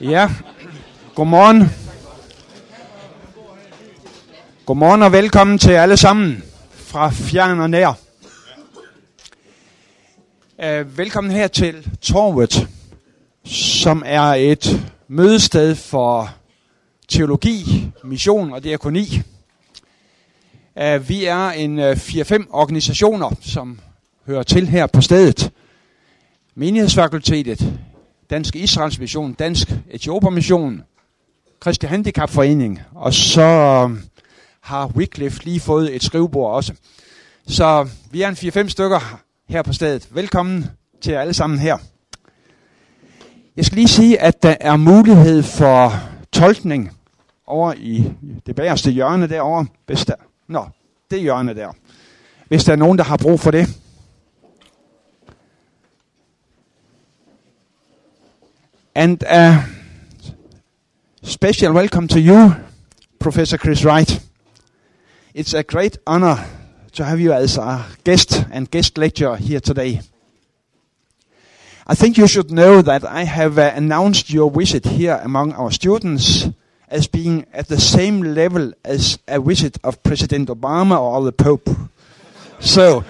Ja, godmorgen. Godmorgen og velkommen til alle sammen fra fjern og nær. Velkommen her til Torvet, som er et mødested for teologi, mission og diakoni. Vi er en 4-5 organisationer, som hører til her på stedet. Menighedsfakultetet, Dansk Israels mission, Dansk Etiopermission, Kristelig Handicapforening, og så har Wycliffe lige fået et skrivebord også. Så vi er en 4-5 stykker her på stedet. Velkommen til alle sammen her. Jeg skal lige sige, at der er mulighed for tolkning over i det bagerste hjørne derovre. Det hjørne der. Hvis der er nogen, der har brug for det. And special welcome to you, Professor Chris Wright. It's a great honor to have you as a guest and guest lecturer here today. I think you should know that I have announced your visit here among our students as being at the same level as a visit of President Obama or the Pope. So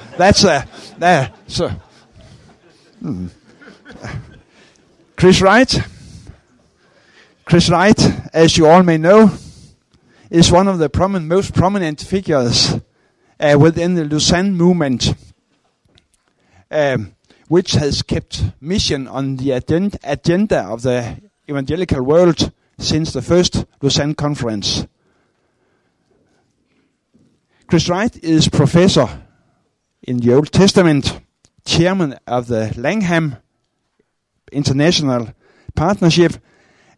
Chris Wright, as you all may know, is one of the most prominent figures within the Lausanne movement, which has kept mission on the agenda of the evangelical world since the first Lausanne conference. Chris Wright is professor in the Old Testament, chairman of the Langham International Partnership,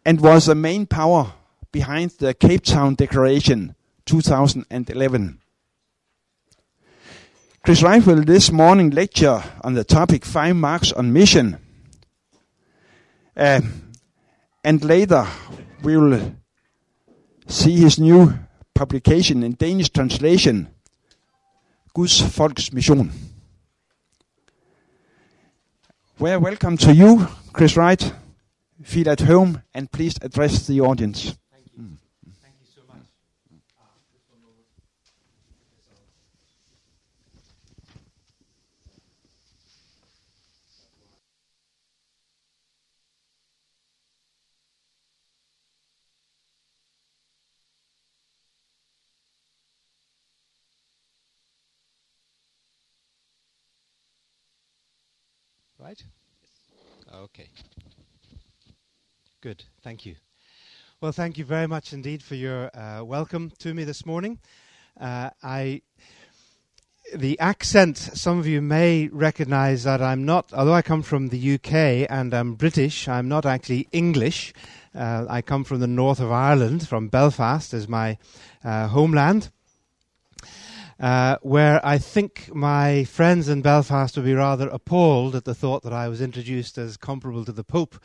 and was the main power behind the Cape Town Declaration 2011. Chris Wright will this morning lecture on the topic 5 Marks on Mission, and later we will see his new publication in Danish translation, Guds Folks Mission. Well, welcome to you, Chris Wright. Feel at home and please address the audience. Thank you. Thank you so much. Right? Okay. Good, thank you. Well, thank you very much indeed for your welcome to me this morning. The accent, some of you may recognize that I'm not, although I come from the UK and I'm British, I'm not actually English. I come from the north of Ireland, from Belfast as my homeland, where I think my friends in Belfast would be rather appalled at the thought that I was introduced as comparable to the Pope.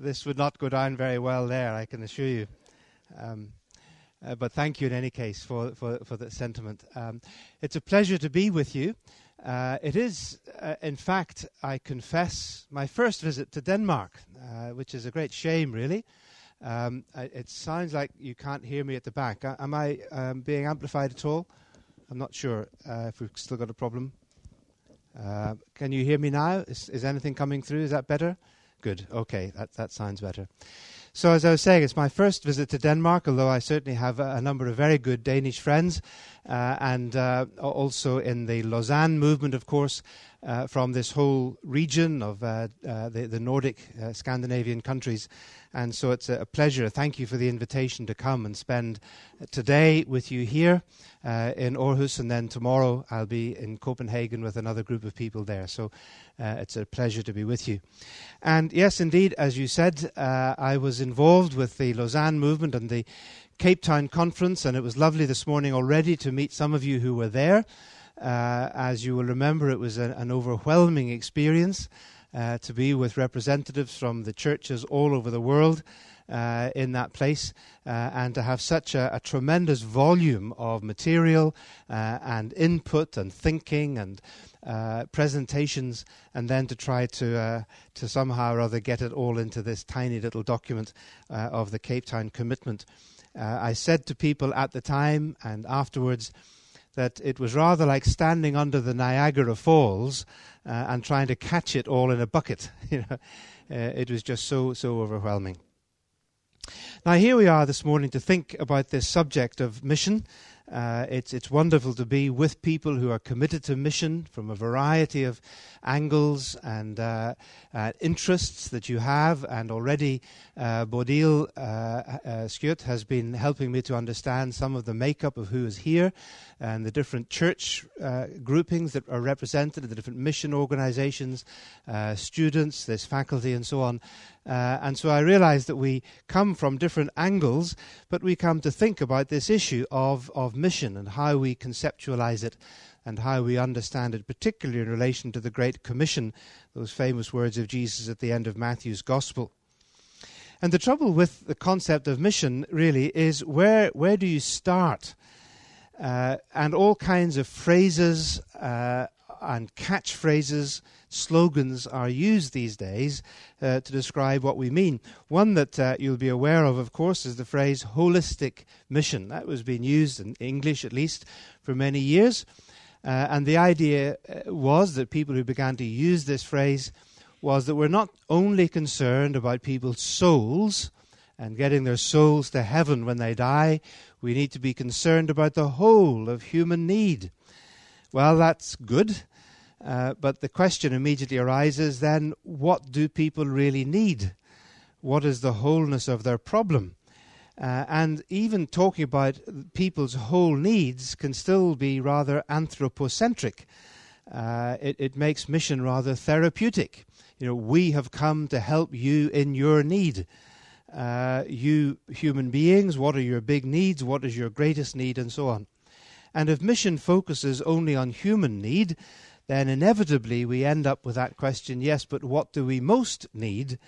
This would not go down very well there, I can assure you. But thank you in any case for that sentiment. It's a pleasure to be with you. It is, in fact, I confess, my first visit to Denmark, which is a great shame, really. It sounds like you can't hear me at the back. Am I being amplified at all? I'm not sure if we've still got a problem. Can you hear me now? Is anything coming through? Is that better? Good. Okay, that sounds better. So as I was saying, it's my first visit to Denmark, although I certainly have a number of very good Danish friends, and also in the Lausanne movement, of course, from this whole region of the Nordic Scandinavian countries. And so it's a pleasure. Thank you for the invitation to come and spend today with you here in Aarhus, and then tomorrow I'll be in Copenhagen with another group of people there. So it's a pleasure to be with you. And yes, indeed, as you said, I was involved with the Lausanne movement and the Cape Town Conference, and it was lovely this morning already to meet some of you who were there. As you will remember, it was an overwhelming experience to be with representatives from the churches all over the world in that place, and to have such a tremendous volume of material and input and thinking and presentations, and then to try to somehow or other get it all into this tiny little document of the Cape Town Commitment. I said to people at the time and afterwards that it was rather like standing under the Niagara Falls and trying to catch it all in a bucket. You know, it was just so overwhelming. Now here we are this morning to think about this subject of mission. It's wonderful to be with people who are committed to mission from a variety of angles and interests that you have. And already Bodil Skjot has been helping me to understand some of the makeup of who is here and the different church groupings that are represented, the different mission organizations, students, this faculty and so on. And so I realize that we come from different angles, but we come to think about this issue of mission and how we conceptualize it and how we understand it, particularly in relation to the Great Commission, those famous words of Jesus at the end of Matthew's Gospel. And the trouble with the concept of mission really is where do you start? And all kinds of phrases and catchphrases, slogans are used these days to describe what we mean. One that you'll be aware of course, is the phrase holistic mission. That was being used in English, at least, for many years. And the idea was that people who began to use this phrase was that we're not only concerned about people's souls and getting their souls to heaven when they die, we need to be concerned about the whole of human need. Well, that's good. But the question immediately arises then, what do people really need? What is the wholeness of their problem? And even talking about people's whole needs can still be rather anthropocentric. It makes mission rather therapeutic. You know, we have come to help you in your need. You human beings, what are your big needs? What is your greatest need? And so on. And if mission focuses only on human need, then inevitably we end up with that question, yes, but what do we most need?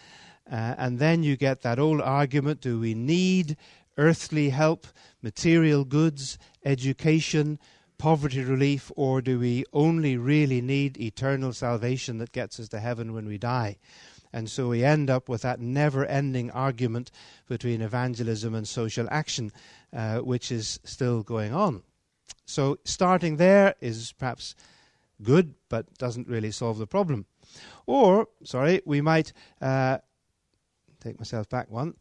And then you get that old argument, do we need earthly help, material goods, education, poverty relief, or do we only really need eternal salvation that gets us to heaven when we die? And so we end up with that never-ending argument between evangelism and social action, which is still going on. So starting there is perhaps good, but doesn't really solve the problem. Or, we might take myself back one.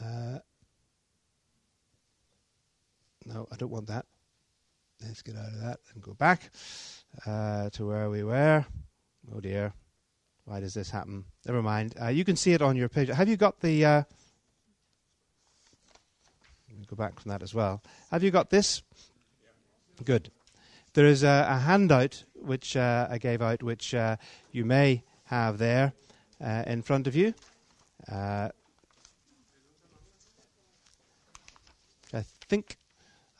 No, I don't want that. Let's get out of that and go back to where we were. Oh dear, why does this happen? Never mind. You can see it on your page. Have you got the... let me go back from that as well. Have you got this? Good. There is a handout which I gave out, which you may have there in front of you. I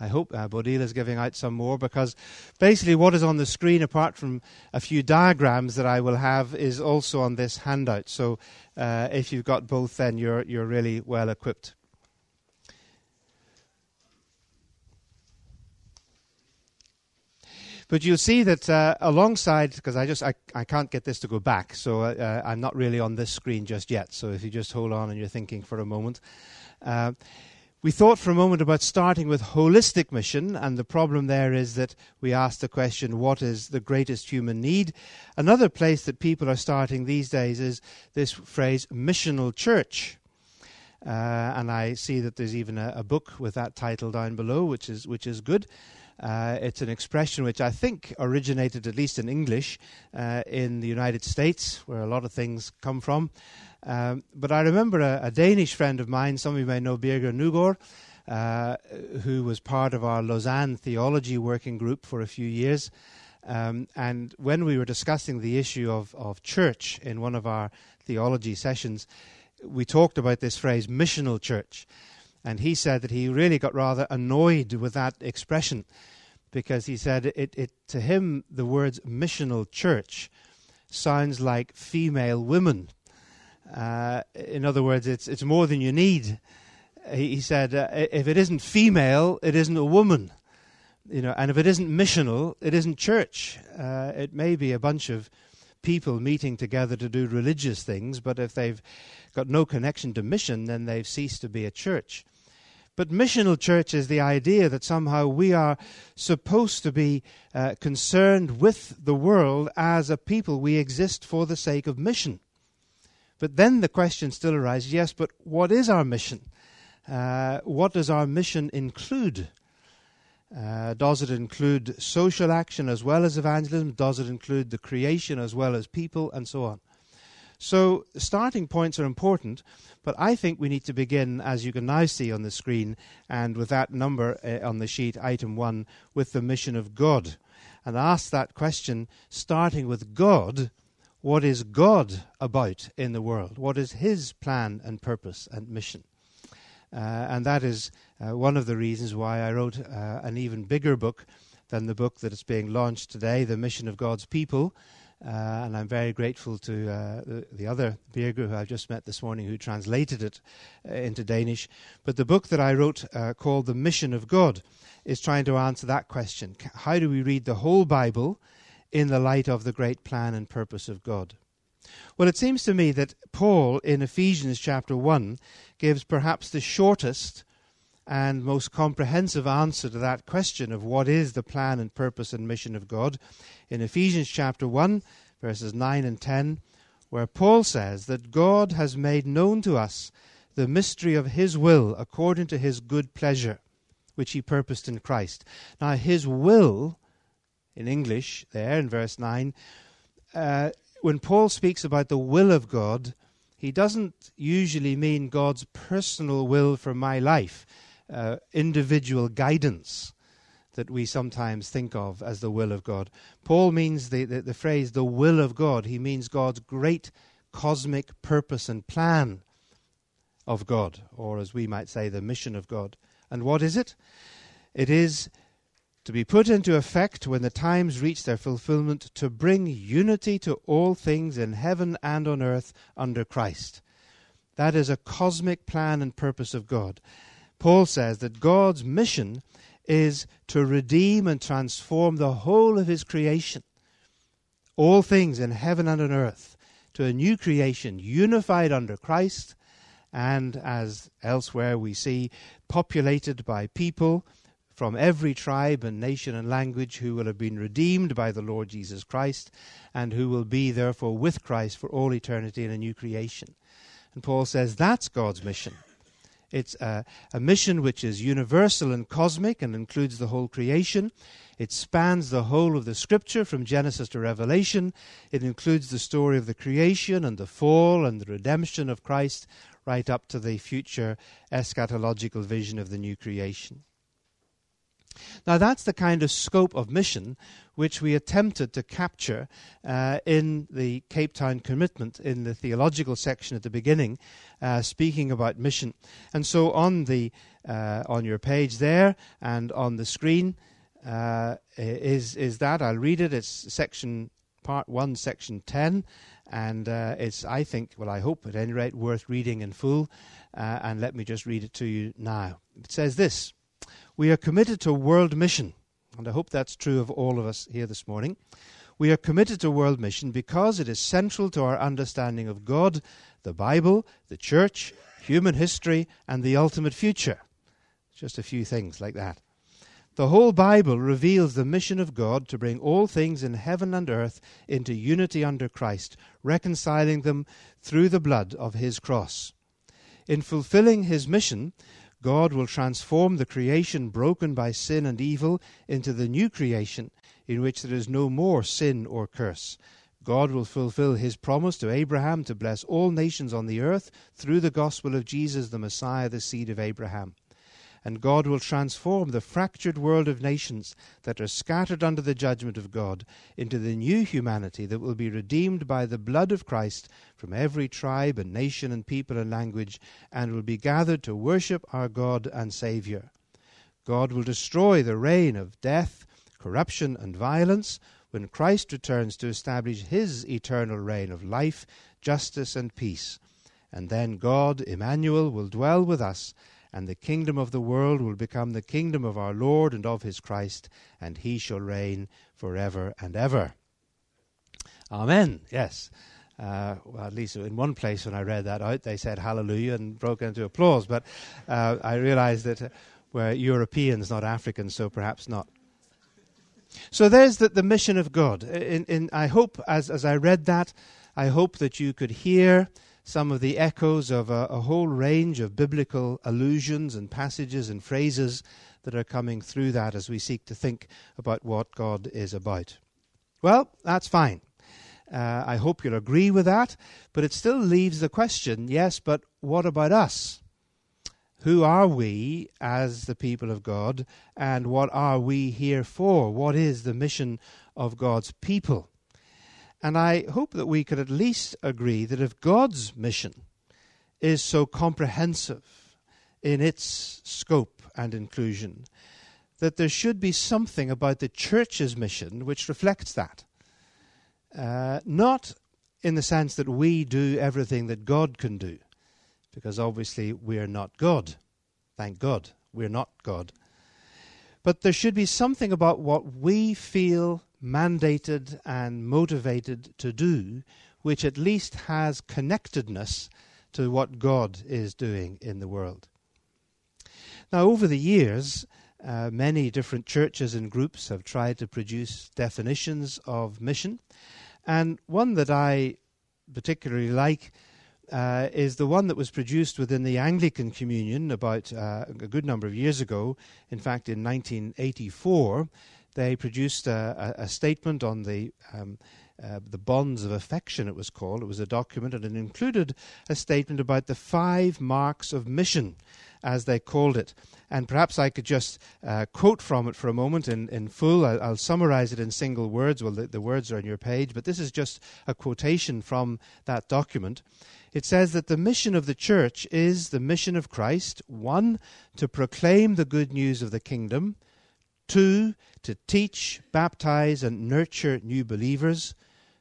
hope Bodil is giving out some more, because basically what is on the screen, apart from a few diagrams that I will have, is also on this handout. So if you've got both, then you're really well equipped. But you'll see that alongside, because I can't get this to go back, so I'm not really on this screen just yet. So if you just hold on and you're thinking for a moment. We thought for a moment about starting with holistic mission, and the problem there is that we asked the question, what is the greatest human need? Another place that people are starting these days is this phrase, missional church. And I see that there's even a book with that title down below, which is good. It's an expression which I think originated, at least in English, in the United States, where a lot of things come from. But I remember a Danish friend of mine, some of you may know Birger Nugor, who was part of our Lausanne theology working group for a few years. And when we were discussing the issue of church in one of our theology sessions, we talked about this phrase, missional church. And he said that he really got rather annoyed with that expression, because he said it to him, the words missional church sounds like female women. In other words, it's more than you need. He said, if it isn't female, it isn't a woman. you know, and if it isn't missional, it isn't church. It may be a bunch of people meeting together to do religious things, but if they've got no connection to mission, then they've ceased to be a church. But missional church is the idea that somehow we are supposed to be concerned with the world as a people. We exist for the sake of mission. But then the question still arises, yes, but what is our mission? What does our mission include? Does it include social action as well as evangelism? Does it include the creation as well as people, and so on? So starting points are important, but I think we need to begin, as you can now see on the screen, and with that number on the sheet, item 1, with the mission of God. And ask that question, starting with God, what is God about in the world? What is His plan and purpose and mission? And that is one of the reasons why I wrote an even bigger book than the book that is being launched today, The Mission of God's People. And I'm very grateful to the other Birger, who I've just met this morning, who translated it into Danish. But the book that I wrote called The Mission of God is trying to answer that question. How do we read the whole Bible in the light of the great plan and purpose of God? Well, it seems to me that Paul in Ephesians chapter 1 gives perhaps the shortest and most comprehensive answer to that question of what is the plan and purpose and mission of God in Ephesians chapter 1, verses 9 and 10, where Paul says that God has made known to us the mystery of His will according to His good pleasure, which He purposed in Christ. Now, His will, in English, there in verse 9, when Paul speaks about the will of God, he doesn't usually mean God's personal will for my life, individual guidance that we sometimes think of as the will of God. Paul means the phrase, the will of God. He means God's great cosmic purpose and plan of God, or as we might say, the mission of God. And what is it? It is to be put into effect when the times reach their fulfillment, to bring unity to all things in heaven and on earth under Christ. That is a cosmic plan and purpose of God. Paul says that God's mission is to redeem and transform the whole of His creation, all things in heaven and on earth, to a new creation unified under Christ, and as elsewhere we see, populated by people from every tribe and nation and language, who will have been redeemed by the Lord Jesus Christ, and who will be therefore with Christ for all eternity in a new creation. And Paul says that's God's mission. It's a mission which is universal and cosmic and includes the whole creation. It spans the whole of the Scripture from Genesis to Revelation. It includes the story of the creation and the fall and the redemption of Christ, right up to the future eschatological vision of the new creation. Now, that's the kind of scope of mission which we attempted to capture in the Cape Town Commitment, in the theological section at the beginning, speaking about mission. And so on your page there and on the screen is that. I'll read it. It's section part 1, section 10. And it's, I think, well, I hope at any rate, worth reading in full. And let me just read it to you now. It says this. We are committed to world mission, and I hope that's true of all of us here this morning. We are committed to world mission because it is central to our understanding of God, the Bible, the church, human history, and the ultimate future. Just a few things like that. The whole Bible reveals the mission of God to bring all things in heaven and earth into unity under Christ, reconciling them through the blood of His cross. In fulfilling His mission, God will transform the creation broken by sin and evil into the new creation in which there is no more sin or curse. God will fulfill His promise to Abraham to bless all nations on the earth through the gospel of Jesus, the Messiah, the seed of Abraham. And God will transform the fractured world of nations that are scattered under the judgment of God into the new humanity that will be redeemed by the blood of Christ from every tribe and nation and people and language, and will be gathered to worship our God and Saviour. God will destroy the reign of death, corruption and violence when Christ returns to establish His eternal reign of life, justice and peace. And then God, Emmanuel, will dwell with us And the kingdom of the world will become the kingdom of our Lord and of his Christ, and he shall reign forever and ever. Amen. Yes. Well, at least in one place when I read that out, they said hallelujah and broke into applause. But I realized that we're Europeans, not Africans, so perhaps not. So there's the mission of God. I hope, as I read that, I hope that you could hear some of the echoes of a whole range of biblical allusions and passages and phrases that are coming through that as we seek to think about what God is about. Well, that's fine. I hope you'll agree with that, but it still leaves the question, yes, but what about us? Who are we as the people of God, and what are we here for? What is the mission of God's people? And I hope that we could at least agree that if God's mission is so comprehensive in its scope and inclusion, that there should be something about the church's mission which reflects that. Not in the sense that we do everything that God can do, because obviously we are not God. Thank God, we're not God. But there should be something about what we feel mandated and motivated to do, which at least has connectedness to what God is doing in the world. Now, over the years, many different churches and groups have tried to produce definitions of mission, and one that I particularly like is the one that was produced within the Anglican Communion about a good number of years ago. In fact, in 1984, they produced a statement on the bonds of affection, it was called. It was a document, and it included a statement about the 5 marks of mission, as they called it. And perhaps I could just quote from it for a moment in full. I'll summarize it in single words. Well, the words are on your page, but this is just a quotation from that document. It says that the mission of the church is the mission of Christ, 1, to proclaim the good news of the kingdom, 2, to teach, baptize, and nurture new believers,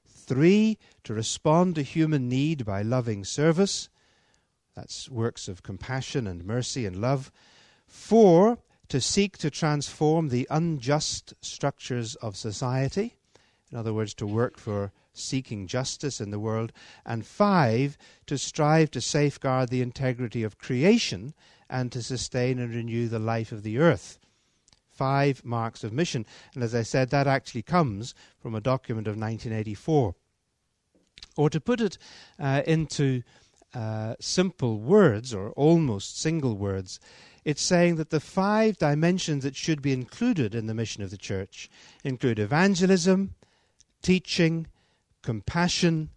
3, to respond to human need by loving service, that's works of compassion and mercy and love, 4, to seek to transform the unjust structures of society, in other words, to work for seeking justice in the world, and 5, to strive to safeguard the integrity of creation and to sustain and renew the life of the earth. 5 marks of mission. And as I said, that actually comes from a document of 1984. Or to put it into simple words, or almost single words, it's saying that the 5 dimensions that should be included in the mission of the church include evangelism, teaching, compassion,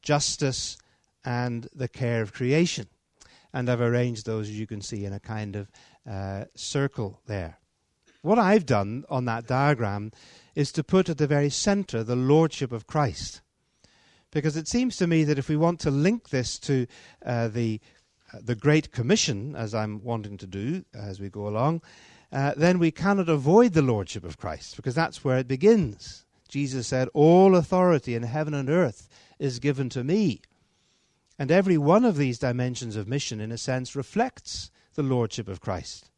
justice, and the care of creation. And I've arranged those, as you can see, in a kind of circle there. What I've done on that diagram is to put at the very center the Lordship of Christ, because it seems to me that if we want to link this to the Great Commission, as I'm wanting to do as we go along, then we cannot avoid the Lordship of Christ, because that's where it begins. Jesus said, "All authority in heaven and earth is given to me." And every one of these dimensions of mission, in a sense, reflects the Lordship of Christ.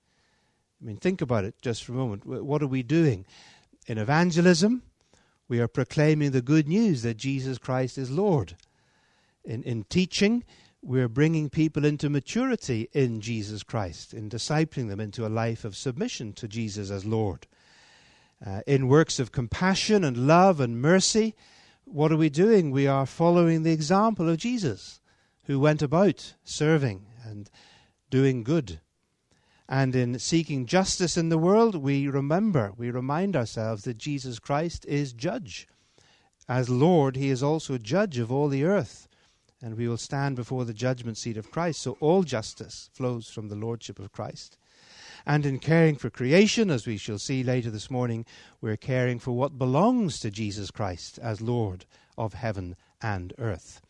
I mean, think about it just for a moment. What are we doing? In evangelism, we are proclaiming the good news that Jesus Christ is Lord. In teaching, we're bringing people into maturity in Jesus Christ, in discipling them into a life of submission to Jesus as Lord. In works of compassion and love and mercy, what are we doing? We are following the example of Jesus, who went about serving and doing good. And in seeking justice in the world, we remind ourselves that Jesus Christ is judge. As Lord, he is also judge of all the earth, and we will stand before the judgment seat of Christ. So all justice flows from the Lordship of Christ. And in caring for creation, as we shall see later this morning, we're caring for what belongs to Jesus Christ as Lord of heaven and earth.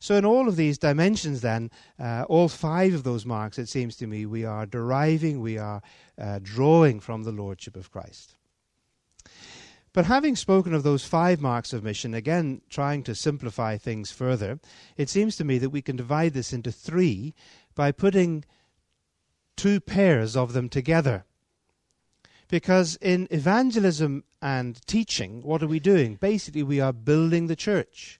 So in all of these dimensions then, all 5 of those marks, it seems to me, we are drawing from the Lordship of Christ. But having spoken of those 5 marks of mission, again, trying to simplify things further, it seems to me that we can divide this into 3 by putting two pairs of them together. Because in evangelism and teaching, what are we doing? Basically, we are building the church.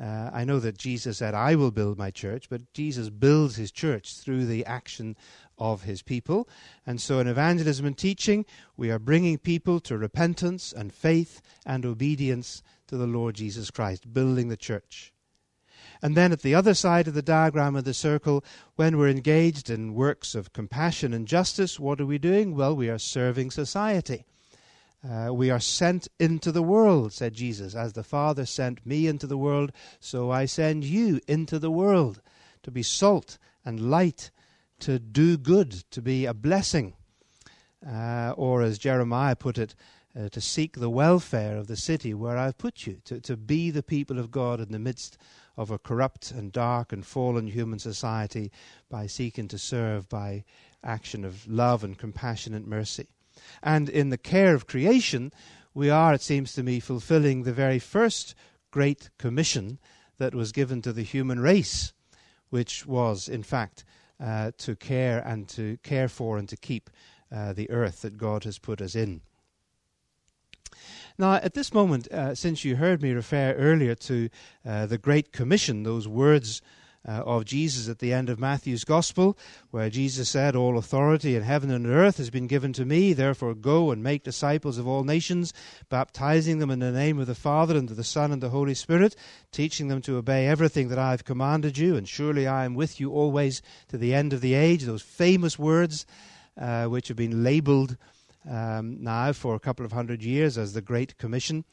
I know that Jesus said, I will build my church, but Jesus builds his church through the action of his people. And so in evangelism and teaching, we are bringing people to repentance and faith and obedience to the Lord Jesus Christ, building the church. And then at the other side of the diagram of the circle, when we're engaged in works of compassion and justice, what are we doing? Well, we are serving society. We are sent into the world, said Jesus. As the Father sent me into the world, so I send you into the world, to be salt and light, to do good, to be a blessing. Or as Jeremiah put it, to seek the welfare of the city where I've put you, to be the people of God in the midst of a corrupt and dark and fallen human society by seeking to serve by action of love and compassion and mercy. And in the care of creation, we are, it seems to me, fulfilling the very first great commission that was given to the human race, which was, in fact, to care for and to keep the earth that God has put us in. Now, at this moment, since you heard me refer earlier to the Great Commission, those words of Jesus at the end of Matthew's Gospel, where Jesus said, all authority in heaven and earth has been given to me, therefore go and make disciples of all nations, baptizing them in the name of the Father and of the Son and the Holy Spirit, teaching them to obey everything that I have commanded you, and surely I am with you always to the end of the age. Those famous words which have been labeled now for a couple of hundred years as the Great Commission.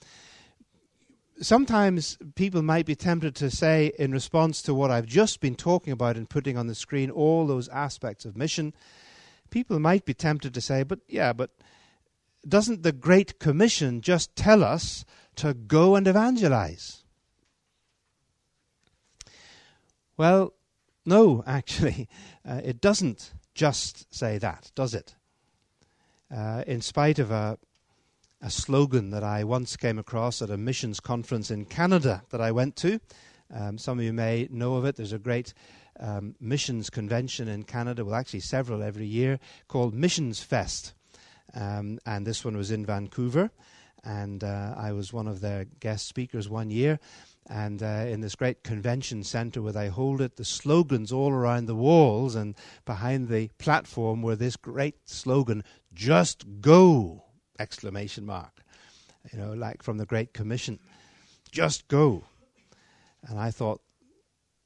Sometimes people might be tempted to say, in response to what I've just been talking about and putting on the screen, all those aspects of mission, people might be tempted to say, but doesn't the Great Commission just tell us to go and evangelize? Well, no, actually, it doesn't just say that, does it? In spite of a slogan that I once came across at a missions conference in Canada that I went to. Some of you may know of it. There's a great missions convention in Canada, well, actually several every year, called Missions Fest. And this one was in Vancouver. And I was one of their guest speakers one year. And in this great convention center where they hold it, the slogans all around the walls and behind the platform were this great slogan, just go, exclamation mark, you know, like from the Great Commission, just go. And I thought,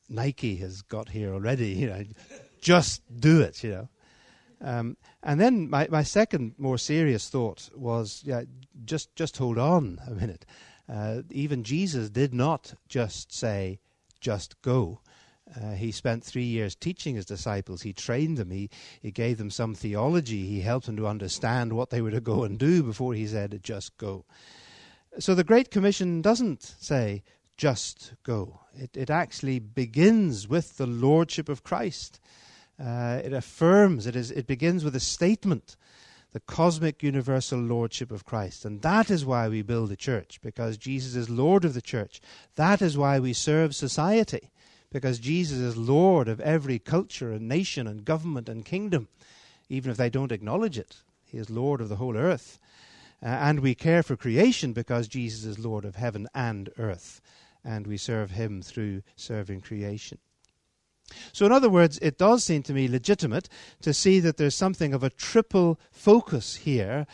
Nike has got here already, you know, just do it, you know. And then my second more serious thought was, yeah, just hold on a minute. Even Jesus did not just say, just go. He spent 3 years teaching his disciples. He trained them. He gave them some theology. He helped them to understand what they were to go and do before he said, just go. So the Great Commission doesn't say, just go. It actually begins with the Lordship of Christ. It affirms, it begins with a statement, the cosmic universal Lordship of Christ. And that is why we build the church, because Jesus is Lord of the church. That is why we serve society, because Jesus is Lord of every culture and nation and government and kingdom, even if they don't acknowledge it. He is Lord of the whole earth. And we care for creation because Jesus is Lord of heaven and earth, and we serve him through serving creation. So in other words, it does seem to me legitimate to see that there's something of a triple focus here,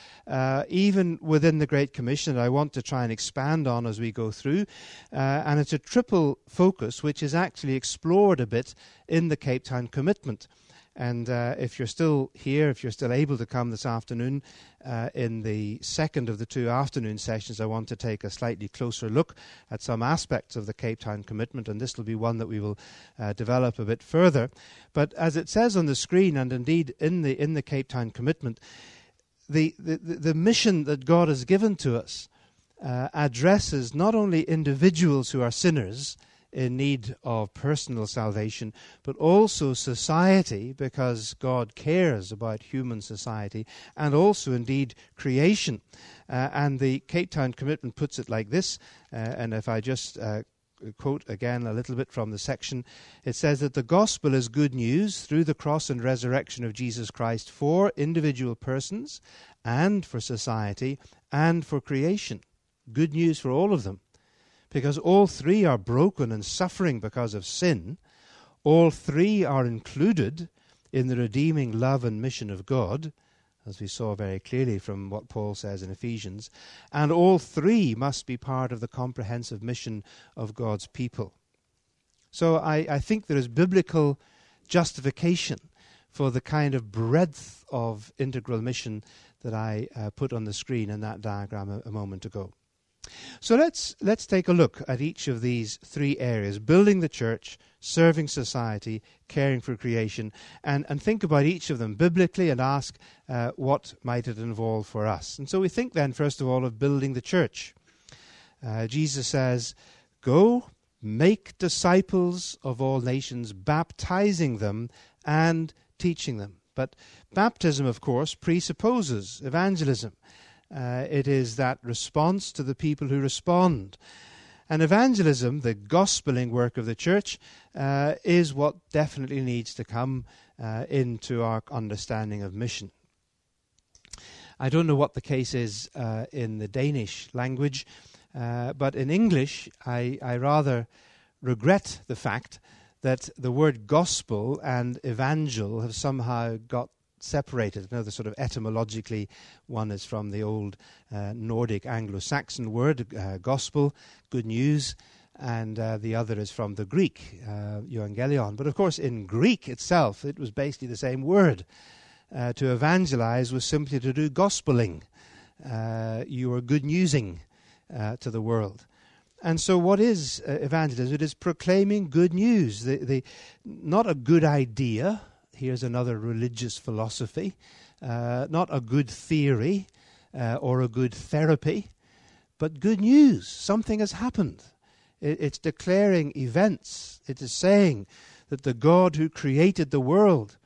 even within the Great Commission, that I want to try and expand on as we go through. And it's a triple focus which is actually explored a bit in the Cape Town Commitment. And if you're still here, if you're still able to come this afternoon, in the second of the two afternoon sessions, I want to take a slightly closer look at some aspects of the Cape Town Commitment, and this will be one that we will develop a bit further. But as it says on the screen, and indeed in the Cape Town Commitment, the mission that God has given to us addresses not only individuals who are sinners in need of personal salvation, but also society, because God cares about human society, and also indeed creation. And the Cape Town Commitment puts it like this, and if I just quote again a little bit from the section. It says that the gospel is good news through the cross and resurrection of Jesus Christ for individual persons and for society and for creation. Good news for all of them, because all three are broken and suffering because of sin. All three are included in the redeeming love and mission of God, as we saw very clearly from what Paul says in Ephesians, and all three must be part of the comprehensive mission of God's people. So I think there is biblical justification for the kind of breadth of integral mission that I put on the screen in that diagram a moment ago. So let's take a look at each of these three areas: building the church, serving society, caring for creation, and think about each of them biblically and ask what might it involve for us. And so we think then, first of all, of building the church. Jesus says, "Go, make disciples of all nations, baptizing them and teaching them." But baptism, of course, presupposes evangelism. It is that response to the people who respond. And evangelism, the gospeling work of the church, is what definitely needs to come into our understanding of mission. I don't know what the case is in the Danish language, but in English I rather regret the fact that the word gospel and evangel have somehow got separated. Another sort of etymologically, one is from the old Nordic Anglo-Saxon word, gospel, good news, and the other is from the Greek, euangelion. But of course, in Greek itself, it was basically the same word. To evangelize was simply to do gospeling. You were good newsing to the world. And so what is evangelism? It is proclaiming good news. Not a good idea. Here's another religious philosophy, not a good theory or a good therapy, but good news. Something has happened. It's declaring events. It is saying that the God who created the world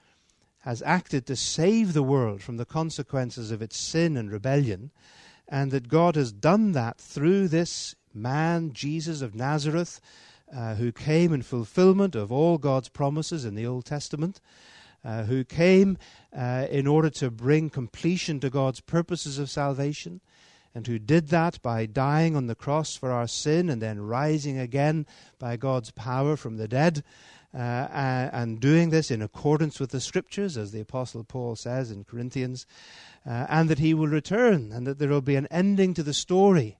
has acted to save the world from the consequences of its sin and rebellion, and that God has done that through this man, Jesus of Nazareth, who came in fulfillment of all God's promises in the Old Testament, who came in order to bring completion to God's purposes of salvation, and who did that by dying on the cross for our sin and then rising again by God's power from the dead, and doing this in accordance with the Scriptures, as the Apostle Paul says in Corinthians, and that he will return, and that there will be an ending to the story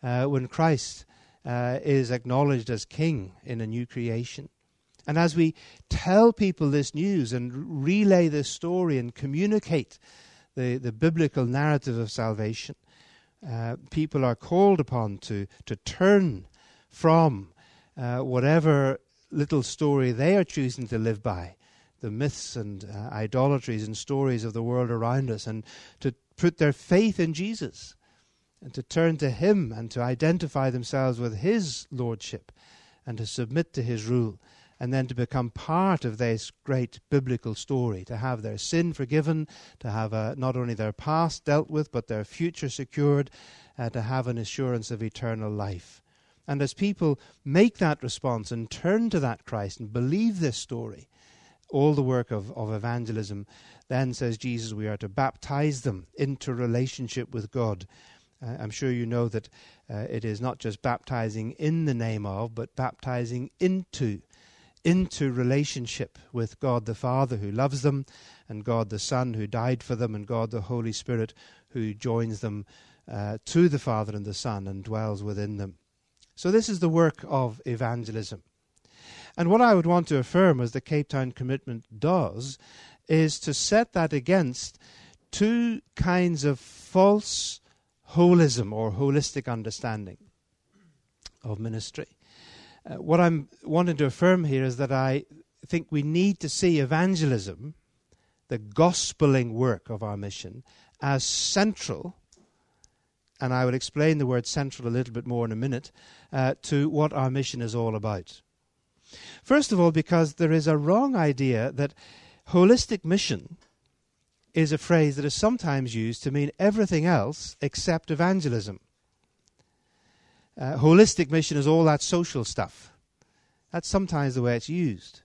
when Christ is acknowledged as King in a new creation. And as we tell people this news and relay this story and communicate the biblical narrative of salvation, people are called upon to turn from whatever little story they are choosing to live by, the myths and idolatries and stories of the world around us, and to put their faith in Jesus and to turn to him and to identify themselves with his lordship and to submit to his rule, and then to become part of this great biblical story, to have their sin forgiven, to have not only their past dealt with, but their future secured, to have an assurance of eternal life. And as people make that response and turn to that Christ and believe this story, all the work of evangelism, then, says Jesus, we are to baptize them into relationship with God. I'm sure you know that it is not just baptizing in the name of, but baptizing into relationship with God the Father, who loves them, and God the Son, who died for them, and God the Holy Spirit, who joins them to the Father and the Son and dwells within them. So this is the work of evangelism. And what I would want to affirm, as the Cape Town Commitment does, is to set that against two kinds of false holism or holistic understanding of ministry. What I'm wanting to affirm here is that I think we need to see evangelism, the gospeling work of our mission, as central, and I will explain the word central a little bit more in a minute, to what our mission is all about. First of all, because there is a wrong idea that holistic mission is a phrase that is sometimes used to mean everything else except evangelism. Holistic mission is all that social stuff. That's sometimes the way it's used.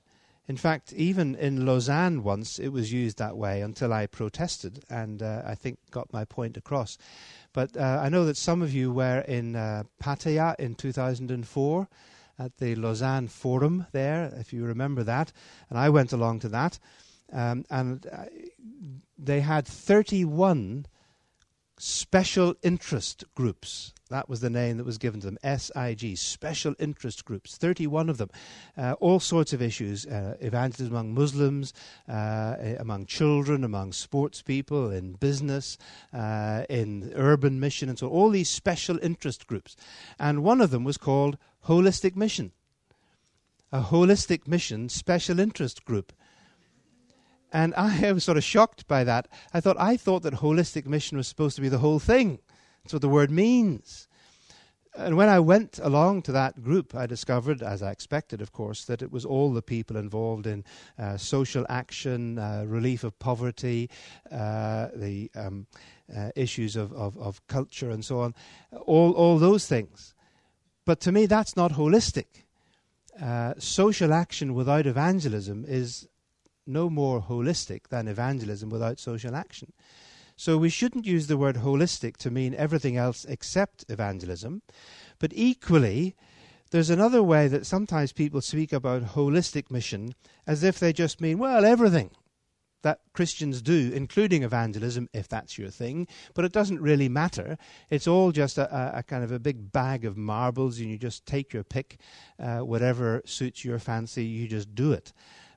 In fact, even in Lausanne once, it was used that way until I protested and I think got my point across. But I know that some of you were in Pattaya in 2004 at the Lausanne Forum there, if you remember that. And I went along to that. And they had 31 special interest groups. That was the name that was given to them, SIG, special interest groups, 31 of them. All sorts of issues, evangelism among Muslims, among children, among sports people, in business, in urban mission, and so all these special interest groups. And one of them was called Holistic Mission, a Holistic Mission special interest group. And I was sort of shocked by that. I thought that Holistic Mission was supposed to be the whole thing. That's what the word means. And when I went along to that group, I discovered, as I expected, of course, that it was all the people involved in social action, relief of poverty, the issues of culture and so on, all those things. But to me, that's not holistic. Social action without evangelism is no more holistic than evangelism without social action. So we shouldn't use the word holistic to mean everything else except evangelism. But equally, there's another way that sometimes people speak about holistic mission as if they just mean, well, everything that Christians do, including evangelism, if that's your thing. But it doesn't really matter. It's all just a kind of a big bag of marbles, and you just take your pick, whatever suits your fancy, you just do it,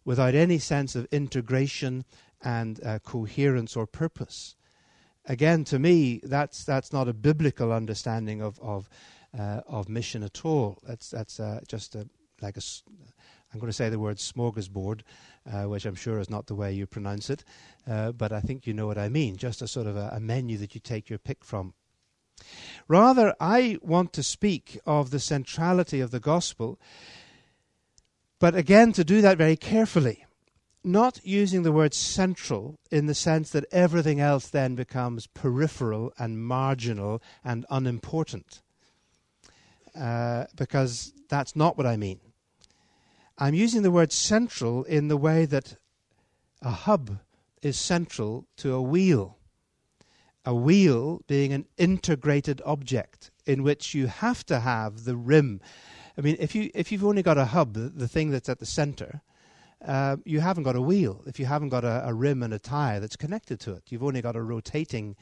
without any sense of integration and coherence or purpose. Again, to me, that's not a biblical understanding of mission at all. That's just like a, I'm going to say the word smorgasbord, which I'm sure is not the way you pronounce it, but I think you know what I mean. Just a sort of a menu that you take your pick from. Rather, I want to speak of the centrality of the gospel, but again, to do that very carefully. Not using the word central in the sense that everything else then becomes peripheral and marginal and unimportant, because that's not what I mean. I'm using the word central in the way that a hub is central to a wheel being an integrated object in which you have to have the rim. I mean, if you've only got a hub, the thing that's at the center, you haven't got a wheel. If you haven't got a rim and a tire that's connected to it, you've only got a rotating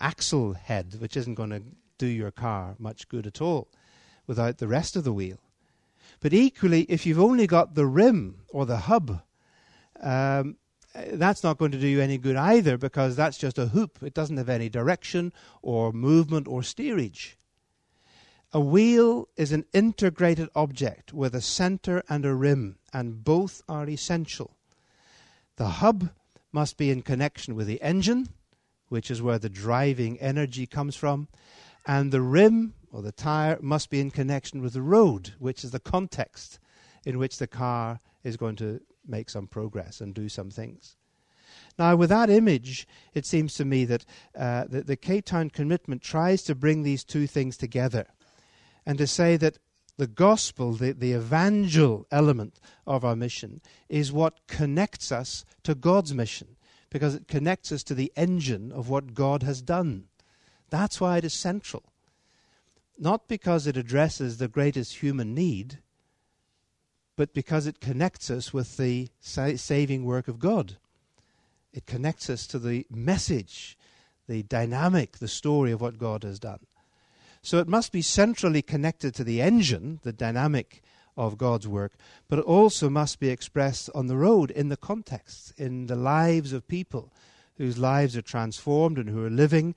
axle head, which isn't going to do your car much good at all without the rest of the wheel. But equally, if you've only got the rim or the hub, that's not going to do you any good either, because that's just a hoop. It doesn't have any direction or movement or steerage. A wheel is an integrated object with a center and a rim, and both are essential. The hub must be in connection with the engine, which is where the driving energy comes from, and the rim or the tire must be in connection with the road, which is the context in which the car is going to make some progress and do some things. Now, with that image, it seems to me that the Cape Town Commitment tries to bring these two things together, and to say that the gospel, the evangel element of our mission, is what connects us to God's mission, because it connects us to the engine of what God has done. That's why it is central. Not because it addresses the greatest human need, but because it connects us with the saving work of God. It connects us to the message, the dynamic, the story of what God has done. So it must be centrally connected to the engine, the dynamic of God's work, but it also must be expressed on the road, in the context, in the lives of people whose lives are transformed and who are living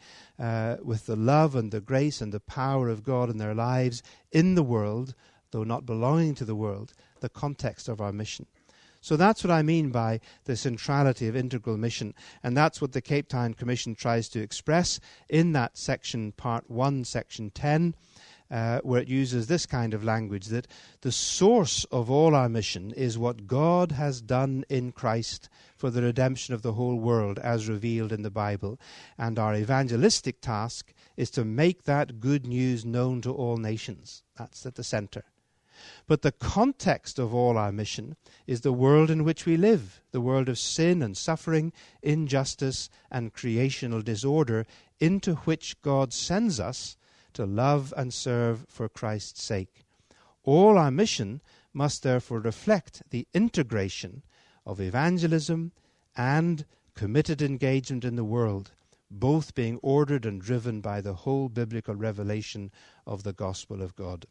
with the love and the grace and the power of God in their lives in the world, though not belonging to the world, the context of our mission. So that's what I mean by the centrality of integral mission. And that's what the Cape Town Commission tries to express in that section, part 1, section 10, where it uses this kind of language, that the source of all our mission is what God has done in Christ for the redemption of the whole world as revealed in the Bible. And our evangelistic task is to make that good news known to all nations. That's at the center. But the context of all our mission is the world in which we live, the world of sin and suffering, injustice and creational disorder, into which God sends us to love and serve for Christ's sake. All our mission must therefore reflect the integration of evangelism and committed engagement in the world, both being ordered and driven by the whole biblical revelation of the gospel of God.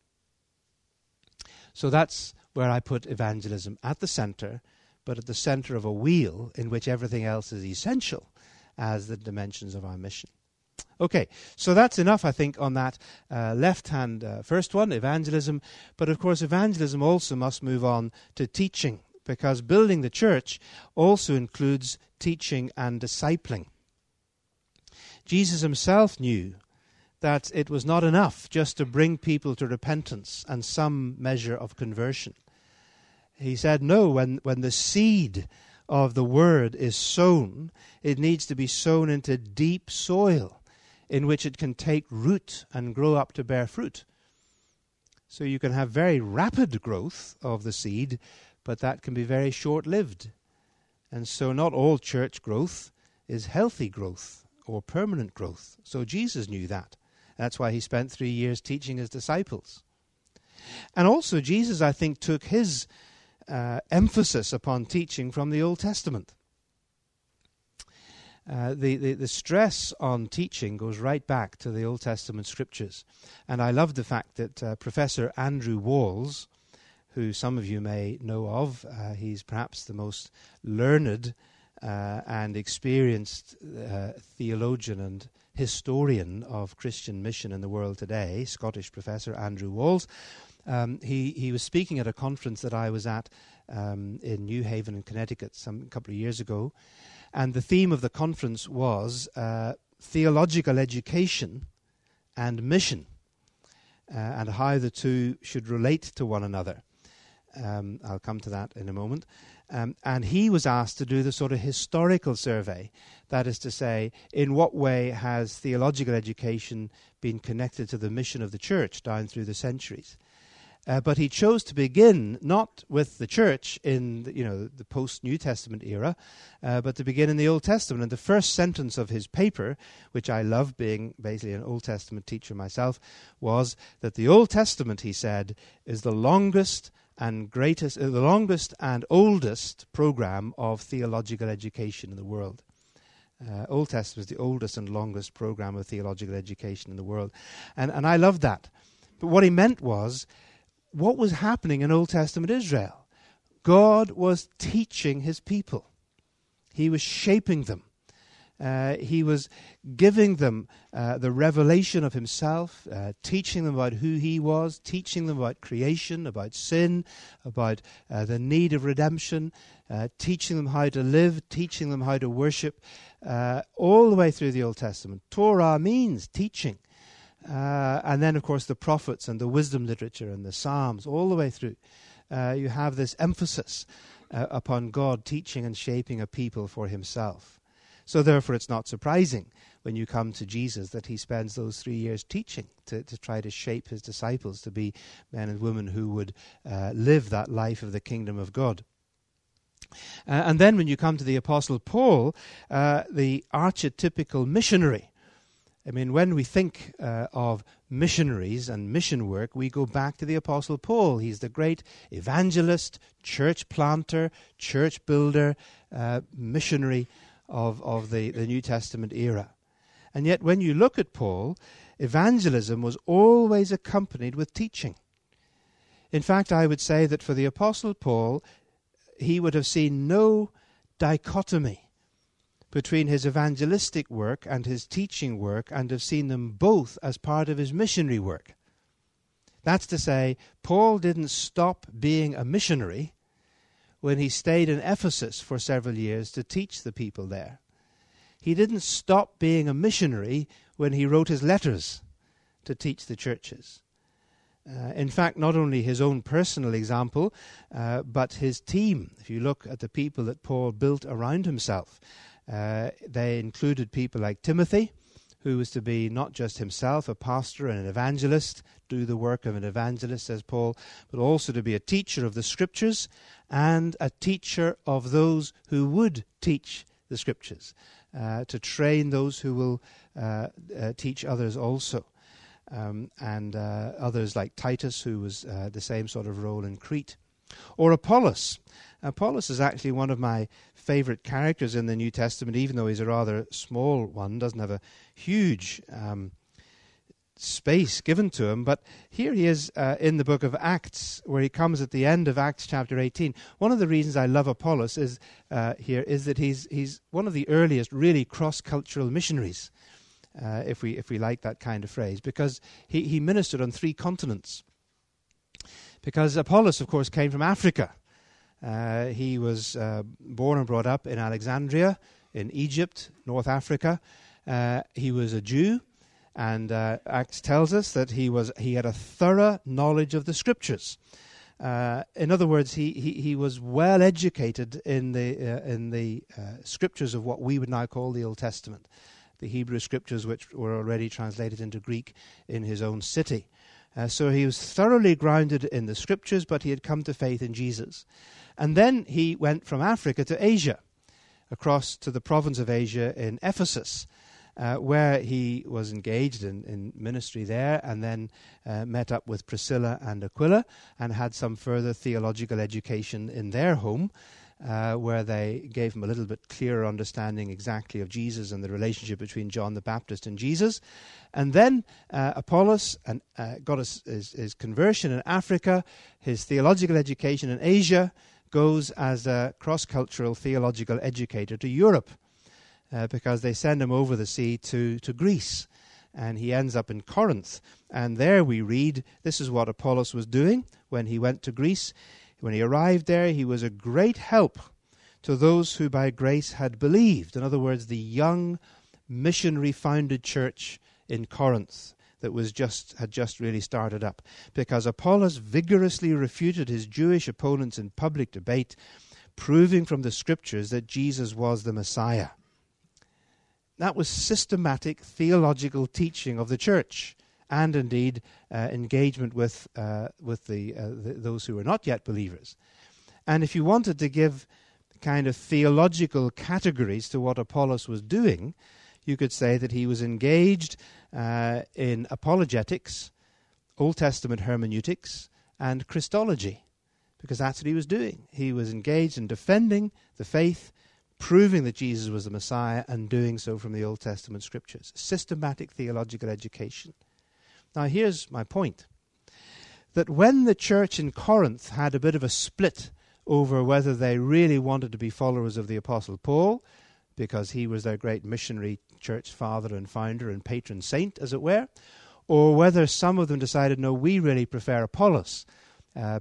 So that's where I put evangelism, at the center, but at the center of a wheel in which everything else is essential as the dimensions of our mission. Okay, so that's enough, I think, on that left-hand first one, evangelism. But of course, evangelism also must move on to teaching, because building the church also includes teaching and discipling. Jesus himself knew that it was not enough just to bring people to repentance and some measure of conversion. He said, no, when the seed of the word is sown, it needs to be sown into deep soil in which it can take root and grow up to bear fruit. So you can have very rapid growth of the seed, but that can be very short-lived. And so not all church growth is healthy growth or permanent growth. So Jesus knew that. That's why he spent 3 years teaching his disciples. And also Jesus, I think, took his emphasis upon teaching from the Old Testament. The stress on teaching goes right back to the Old Testament scriptures. And I love the fact that Professor Andrew Walls, who some of you may know of, he's perhaps the most learned and experienced theologian and historian of Christian mission in the world today, Scottish Professor Andrew Walls. He was speaking at a conference that I was at in New Haven in Connecticut a couple of years ago, and the theme of the conference was theological education and mission, and how the two should relate to one another. I'll come to that in a moment. And he was asked to do the sort of historical survey. That is to say, in what way has theological education been connected to the mission of the church down through the centuries? But he chose to begin not with the church in the post-New Testament era, but to begin in the Old Testament. And the first sentence of his paper, which I love, being basically an Old Testament teacher myself, was that the Old Testament, he said, is the longest and oldest program of theological education in the world. Old Testament is the oldest and longest program of theological education in the world. And I love that. But what he meant was, what was happening in Old Testament Israel? God was teaching his people. He was shaping them. He was giving them the revelation of himself, teaching them about who he was, teaching them about creation, about sin, about the need of redemption, teaching them how to live, teaching them how to worship, all the way through the Old Testament. Torah means teaching. And then, of course, the prophets and the wisdom literature and the Psalms, all the way through. You have this emphasis upon God teaching and shaping a people for himself. So therefore, it's not surprising when you come to Jesus that he spends those 3 years teaching to try to shape his disciples to be men and women who would live that life of the kingdom of God. And then when you come to the Apostle Paul, the archetypical missionary. I mean, when we think of missionaries and mission work, we go back to the Apostle Paul. He's the great evangelist, church planter, church builder, missionary of the New Testament era. And yet when you look at Paul, evangelism was always accompanied with teaching. In fact, I would say that for the Apostle Paul, he would have seen no dichotomy between his evangelistic work and his teaching work, and have seen them both as part of his missionary work. That's to say, Paul didn't stop being a missionary when he stayed in Ephesus for several years to teach the people there. He didn't stop being a missionary when he wrote his letters to teach the churches. In fact, not only his own personal example, but his team. If you look at the people that Paul built around himself, they included people like Timothy, who was to be not just himself a pastor and an evangelist, do the work of an evangelist, says Paul, but also to be a teacher of the Scriptures and a teacher of those who would teach the Scriptures, to train those who will teach others also. And others like Titus, who was the same sort of role in Crete. Or Apollos. Apollos is actually one of my favorite characters in the New Testament, even though he's a rather small one, doesn't have a huge space given to him. But here he is in the book of Acts, where he comes at the end of Acts chapter 18. One of the reasons I love Apollos is here is that he's one of the earliest really cross-cultural missionaries. If we like that kind of phrase, because he ministered on 3 continents. Because Apollos, of course, came from Africa. He was born and brought up in Alexandria, in Egypt, North Africa. He was a Jew, and Acts tells us that he had a thorough knowledge of the Scriptures. In other words, he was well educated in the Scriptures of what we would now call the Old Testament. The Hebrew Scriptures, which were already translated into Greek in his own city. So he was thoroughly grounded in the Scriptures, but he had come to faith in Jesus. And then he went from Africa to Asia, across to the province of Asia in Ephesus, where he was engaged in ministry there, and then met up with Priscilla and Aquila, and had some further theological education in their home, where they gave him a little bit clearer understanding exactly of Jesus and the relationship between John the Baptist and Jesus. And then Apollos got his conversion in Africa. His theological education in Asia goes as a cross-cultural theological educator to Europe, because they send him over the sea to Greece. And he ends up in Corinth. And there we read, this is what Apollos was doing when he went to Greece. When he arrived there, he was a great help to those who by grace had believed. In other words, the young missionary-founded church in Corinth that had just really started up. Because Apollos vigorously refuted his Jewish opponents in public debate, proving from the Scriptures that Jesus was the Messiah. That was systematic theological teaching of the church. And indeed, engagement with those who were not yet believers. And if you wanted to give kind of theological categories to what Apollos was doing, you could say that he was engaged in apologetics, Old Testament hermeneutics, and Christology, because that's what he was doing. He was engaged in defending the faith, proving that Jesus was the Messiah, and doing so from the Old Testament Scriptures. Systematic theological education. Now, here's my point, that when the church in Corinth had a bit of a split over whether they really wanted to be followers of the Apostle Paul, because he was their great missionary church father and founder and patron saint, as it were, or whether some of them decided, no, we really prefer Apollos,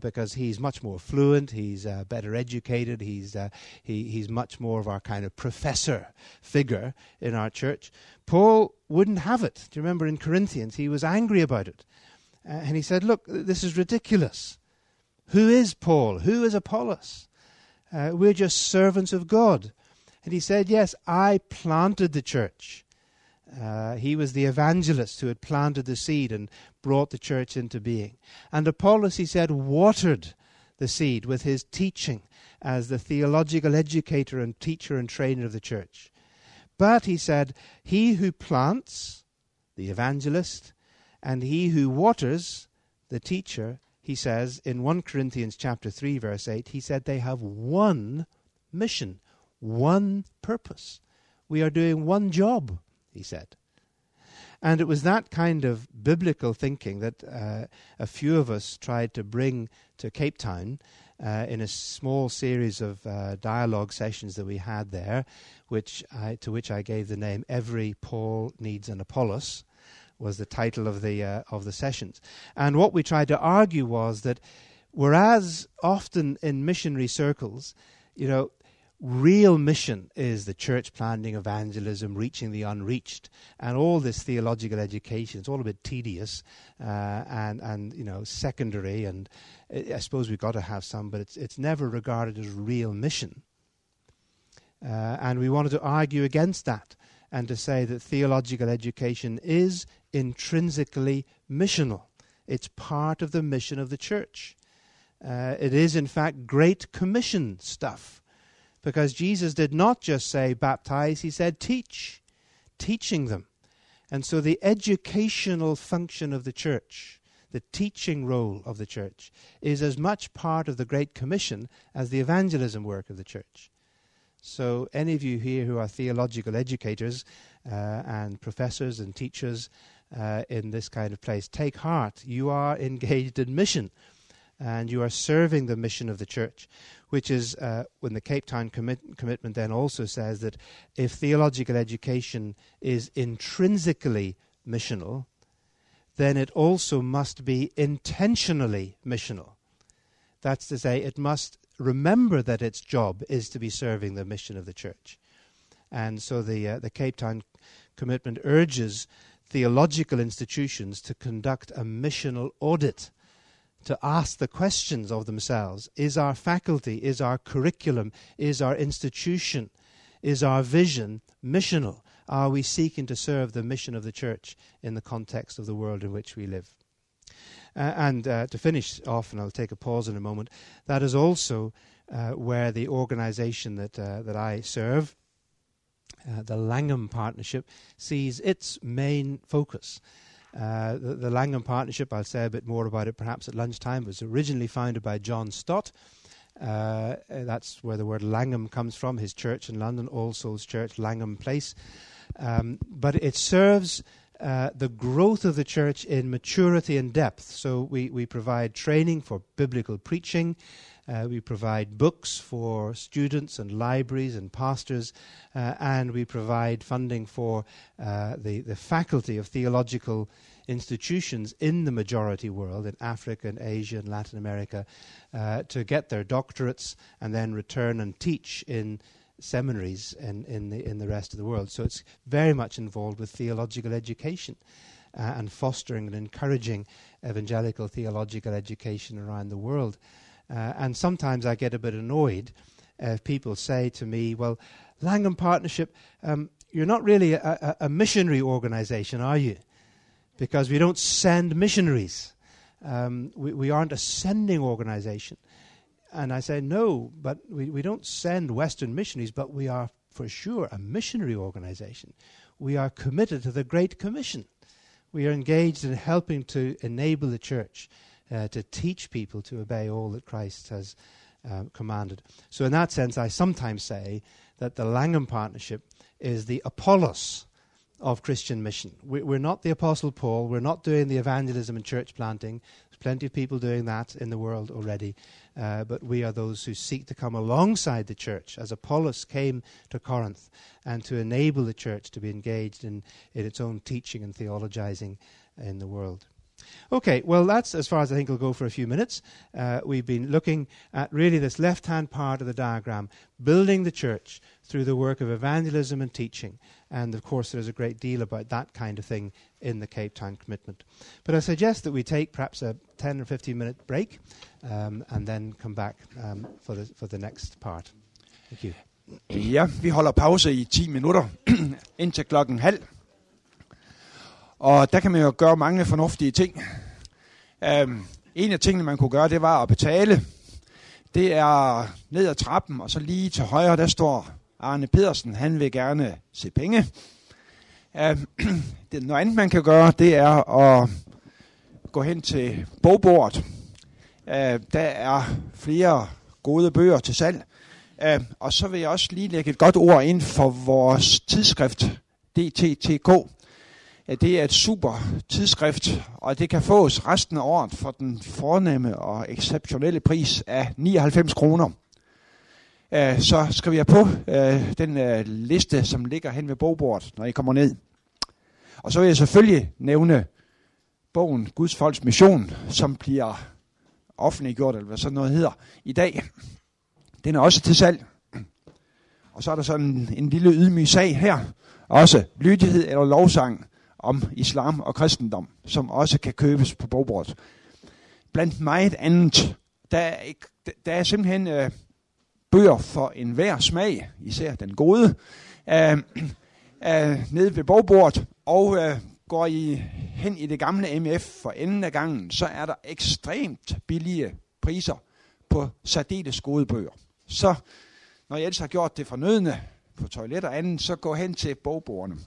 because he's much more fluent, he's better educated, he's much more of our kind of professor figure in our church. Paul wouldn't have it. Do you remember in Corinthians, he was angry about it. And he said, look, this is ridiculous. Who is Paul? Who is Apollos? We're just servants of God. And he said, yes, I planted the church. He was the evangelist who had planted the seed and brought the church into being. And Apollos, he said, watered the seed with his teaching as the theological educator and teacher and trainer of the church. But, he said, he who plants, the evangelist, and he who waters, the teacher, he says in 1 Corinthians chapter 3, verse 8, he said they have one mission, one purpose. We are doing one job, he said. And it was that kind of biblical thinking that a few of us tried to bring to Cape Town in a small series of dialogue sessions that we had there, to which I gave the name "Every Paul Needs an Apollos," was the title of the sessions. And what we tried to argue was that, whereas often in missionary circles, you know, real mission is the church planting, evangelism, reaching the unreached, and all this theological education. It's all a bit tedious and you know, secondary, and I suppose we've got to have some, but it's never regarded as real mission. And we wanted to argue against that and to say that theological education is intrinsically missional. It's part of the mission of the church. It is, in fact, Great Commission stuff, because Jesus did not just say baptize, he said teach, teaching them. And so the educational function of the church, the teaching role of the church, is as much part of the Great Commission as the evangelism work of the church. So any of you here who are theological educators and professors and teachers in this kind of place, take heart. You are engaged in mission, and you are serving the mission of the church, which is when the Cape Town Commitment then also says that if theological education is intrinsically missional, then it also must be intentionally missional. That's to say, it must remember that its job is to be serving the mission of the church. And so the Cape Town Commitment urges theological institutions to conduct a missional audit, to ask the questions of themselves. Is our faculty, is our curriculum, is our institution, is our vision missional? Are we seeking to serve the mission of the church in the context of the world in which we live? And to finish off, and I'll take a pause in a moment, that is also where the organization that I serve, the Langham Partnership, sees its main focus. The Langham Partnership, I'll say a bit more about it perhaps at lunchtime, was originally founded by John Stott. That's where the word Langham comes from, his church in London, All Souls Church, Langham Place. But it serves the growth of the church in maturity and depth. So we provide training for biblical preaching. We provide books for students and libraries and pastors. And we provide funding for the faculty of theological institutions in the majority world, in Africa and Asia and Latin America, to get their doctorates and then return and teach in seminaries in the rest of the world. So it's very much involved with theological education and fostering and encouraging evangelical theological education around the world. And sometimes I get a bit annoyed if people say to me, well, Langham Partnership, you're not really a missionary organization, are you? Because we don't send missionaries. We aren't a sending organization. And I say, no, but we don't send Western missionaries, but we are for sure a missionary organization. We are committed to the Great Commission. We are engaged in helping to enable the church to teach people to obey all that Christ has commanded. So in that sense, I sometimes say that the Langham Partnership is the Apollos of Christian mission. We're not the Apostle Paul. We're not doing the evangelism and church planting. There's plenty of people doing that in the world already. But we are those who seek to come alongside the church, as Apollos came to Corinth, and to enable the church to be engaged in its own teaching and theologizing in the world. Okay, well, that's as far as I think we'll go for a few minutes. We've been looking at really this left-hand part of the diagram, building the church through the work of evangelism and teaching. And, of course, there's a great deal about that kind of thing in the Cape Town Commitment. But I suggest that we take perhaps a 10 or 15-minute break and then come back for the next part. Thank you. Ja, vi holder pause i 10 minutter indtil klokken halv. Og der kan man jo gøre mange fornuftige ting. En af tingene, man kunne gøre, det var at betale. Det er ned ad trappen, og så lige til højre, der står Arne Pedersen. Han vil gerne se penge. Noget andet, man kan gøre, det er at gå hen til bogbordet. Der er flere gode bøger til salg. Og så vil jeg også lige lægge et godt ord ind for vores tidsskrift, DTTG. Det er et super tidsskrift, og det kan fås resten af året for den fornemme og exceptionelle pris af 99 kroner. Så skriver jeg på den liste, som ligger hen ved bogbordet, når I kommer ned. Og så vil jeg selvfølgelig nævne bogen Guds Folks Mission, som bliver offentliggjort, eller hvad sådan noget hedder, i dag. Den er også til salg. Og så er der sådan en lille ydmyg sag her, også lydighed eller lovsang om islam og kristendom, som også kan købes på bogbordet. Blandt meget andet, der er simpelthen bøger for enhver smag, især den gode, nede ved bogbordet, og går I hen i det gamle MF for enden af gangen, så er der ekstremt billige priser på særdeles gode bøger. Så når jeg ellers har gjort det fornødne på toilet og andet, så gå hen til bogbordene.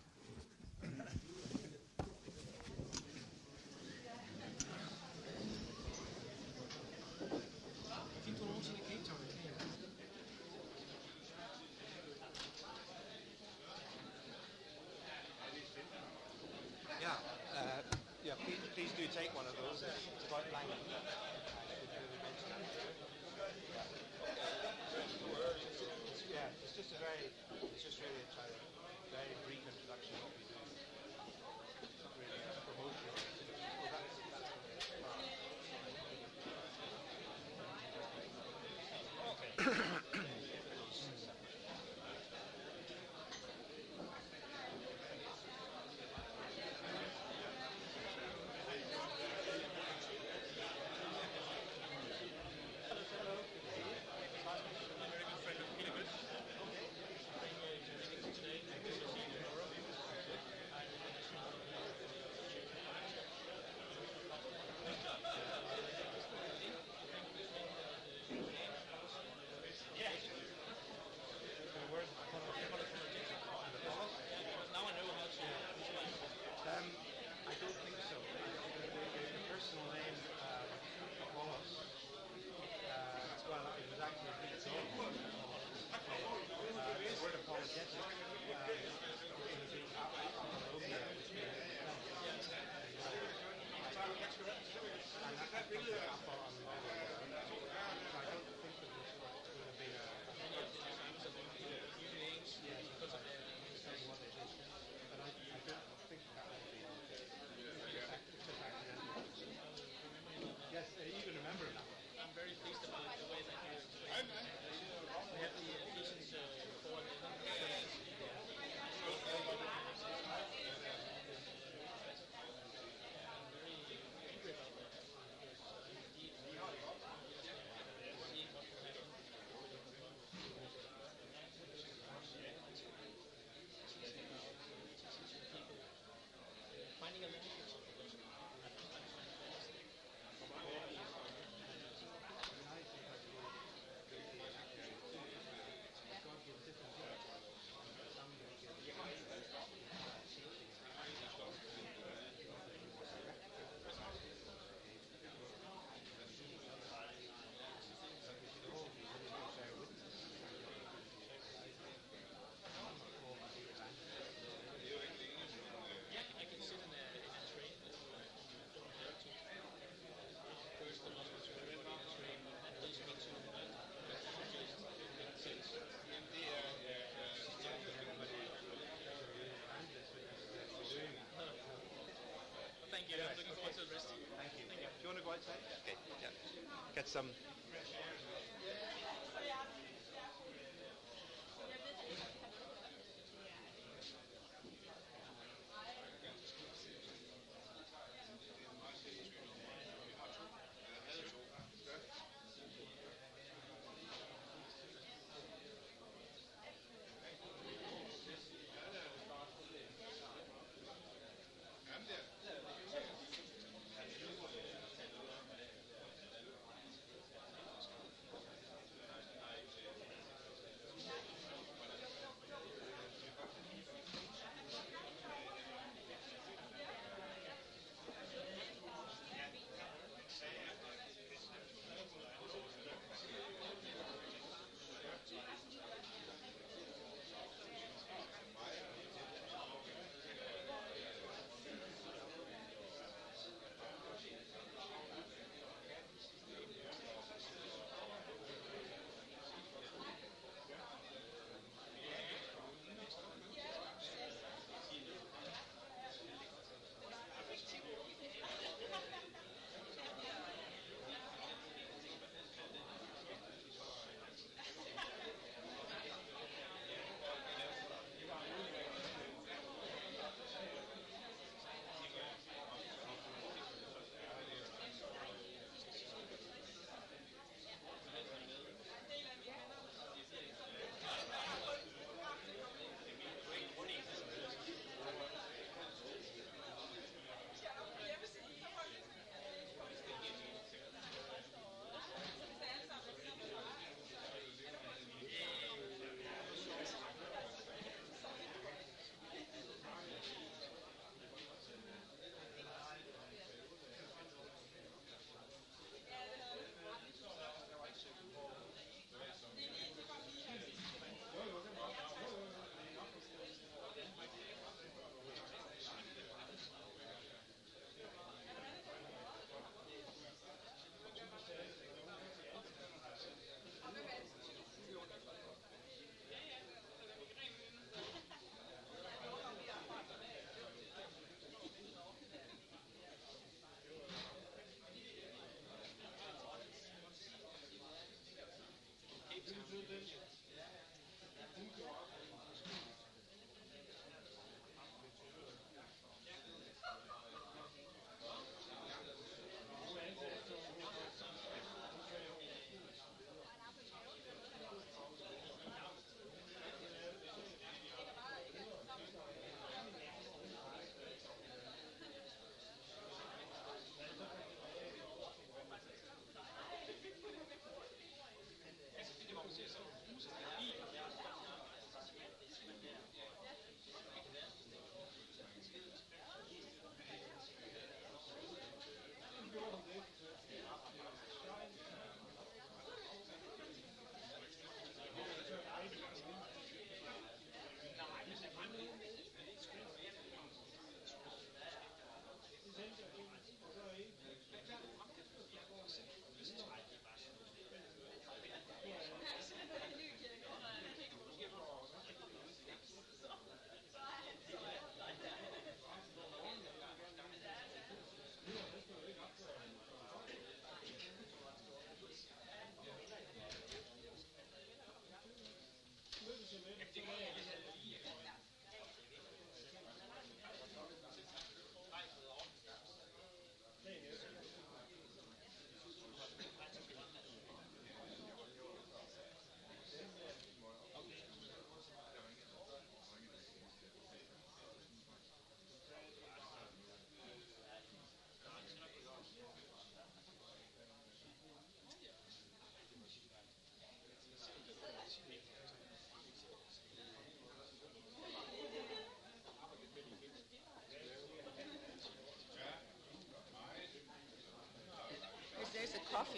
Get some.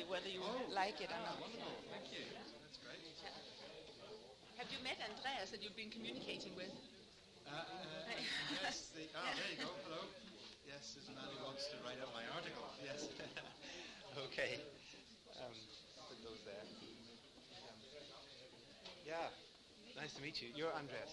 see whether you like it or not. Wonderful, thank you. That's great. Yeah. Have you met Andreas that you've been communicating with? Yes. There you go. Hello. Yes, as Natalie wants to write out my article. Yes. Okay. Put those there. Yeah. Nice to meet you. You're Andreas.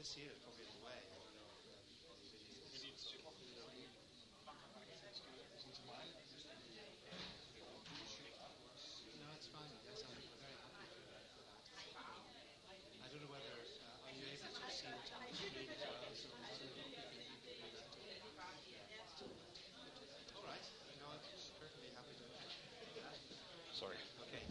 This year is probably the way. No, it's fine. Yes, I'm very happy for that. I don't know whether are you able to see what I'm doing as well, so all right. No, I'm perfectly happy to do that. Sorry. Okay.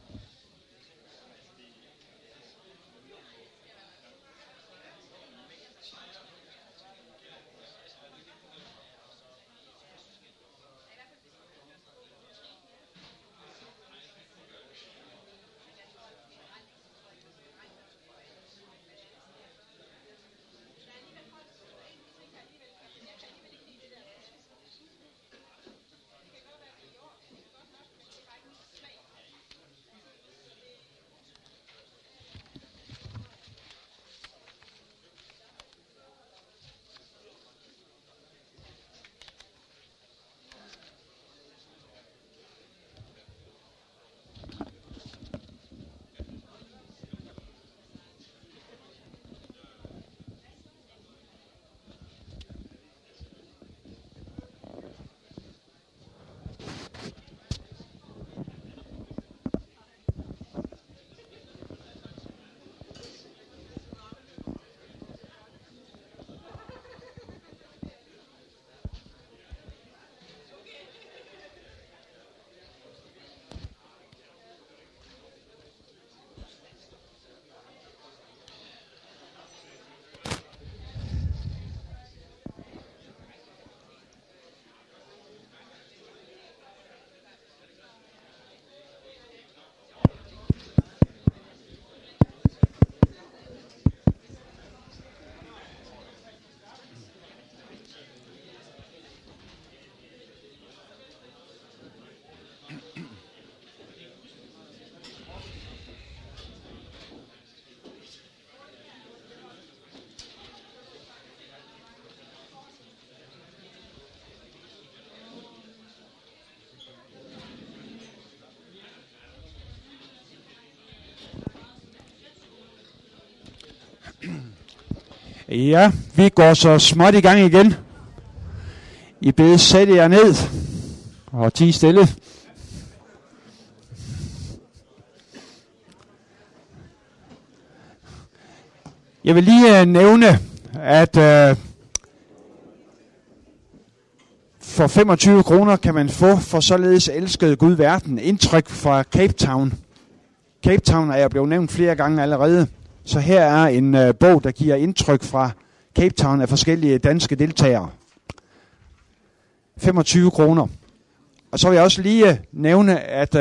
Ja, vi går så småt i gang igen. I bedes sætte jer ned. Og ti stille. Jeg vil lige nævne, at for 25 kroner kan man få For således elskede Gud verden indtryk fra Cape Town. Cape Town er jeg blevet nævnt flere gange allerede. Så her er en bog, der giver indtryk fra Cape Town af forskellige danske deltagere. 25 kroner. Og så vil jeg også lige nævne, at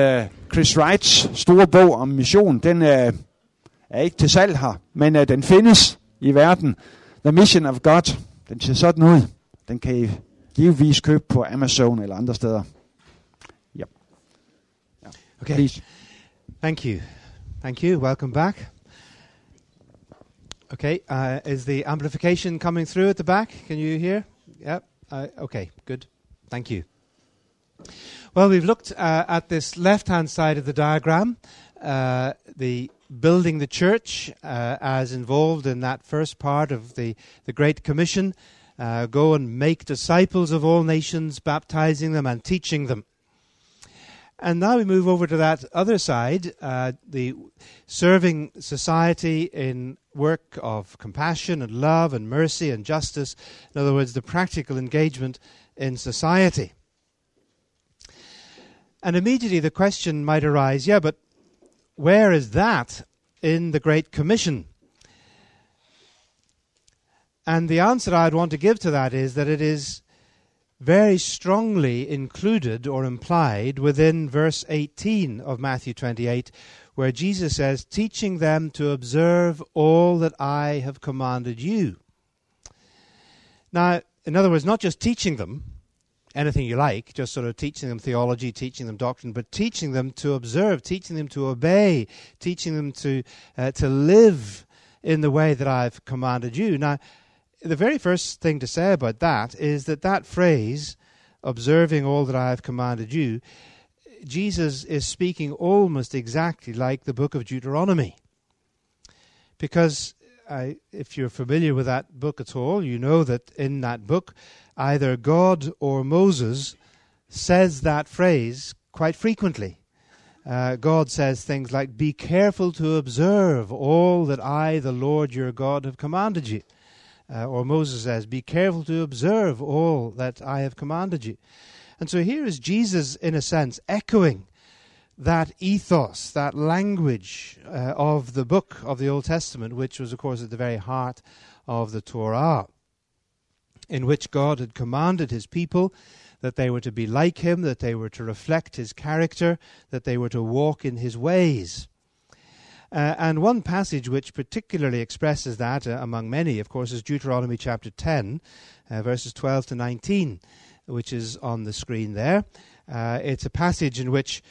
Chris Wrights store bog om mission, den er ikke til salg her, men den findes i verden. The Mission of God, den ser sådan ud. Den kan I givetvis købe på Amazon eller andre steder. Ja. Ja. Okay. Please. Thank you. Welcome back. Okay, is the amplification coming through at the back? Can you hear? Yeah. Okay, good. Thank you. Well, we've looked at this left-hand side of the diagram, the building the church as involved in that first part of the Great Commission. Go and make disciples of all nations, baptizing them and teaching them. And now we move over to that other side, the serving society in work of compassion and love and mercy and justice. In other words, the practical engagement in society. And immediately the question might arise, yeah, but where is that in the Great Commission? And the answer I'd want to give to that is that it is very strongly included or implied within verse 18 of Matthew 28, where Jesus says, teaching them to observe all that I have commanded you. Now, in other words, not just teaching them anything you like, just sort of teaching them theology, teaching them doctrine, but teaching them to observe, teaching them to obey, teaching them to live in the way that I've commanded you. Now, the very first thing to say about that is that phrase, observing all that I have commanded you, Jesus is speaking almost exactly like the book of Deuteronomy. Because if you're familiar with that book at all, you know that in that book, either God or Moses says that phrase quite frequently. God says things like, be careful to observe all that I, the Lord your God, have commanded you. Or Moses says, be careful to observe all that I have commanded you. And so here is Jesus, in a sense, echoing that ethos, that language of the book of the Old Testament, which was, of course, at the very heart of the Torah, in which God had commanded his people that they were to be like him, that they were to reflect his character, that they were to walk in his ways. And one passage which particularly expresses that, among many, of course, is Deuteronomy chapter 10, verses 12 to 19, which is on the screen there. It's a passage in which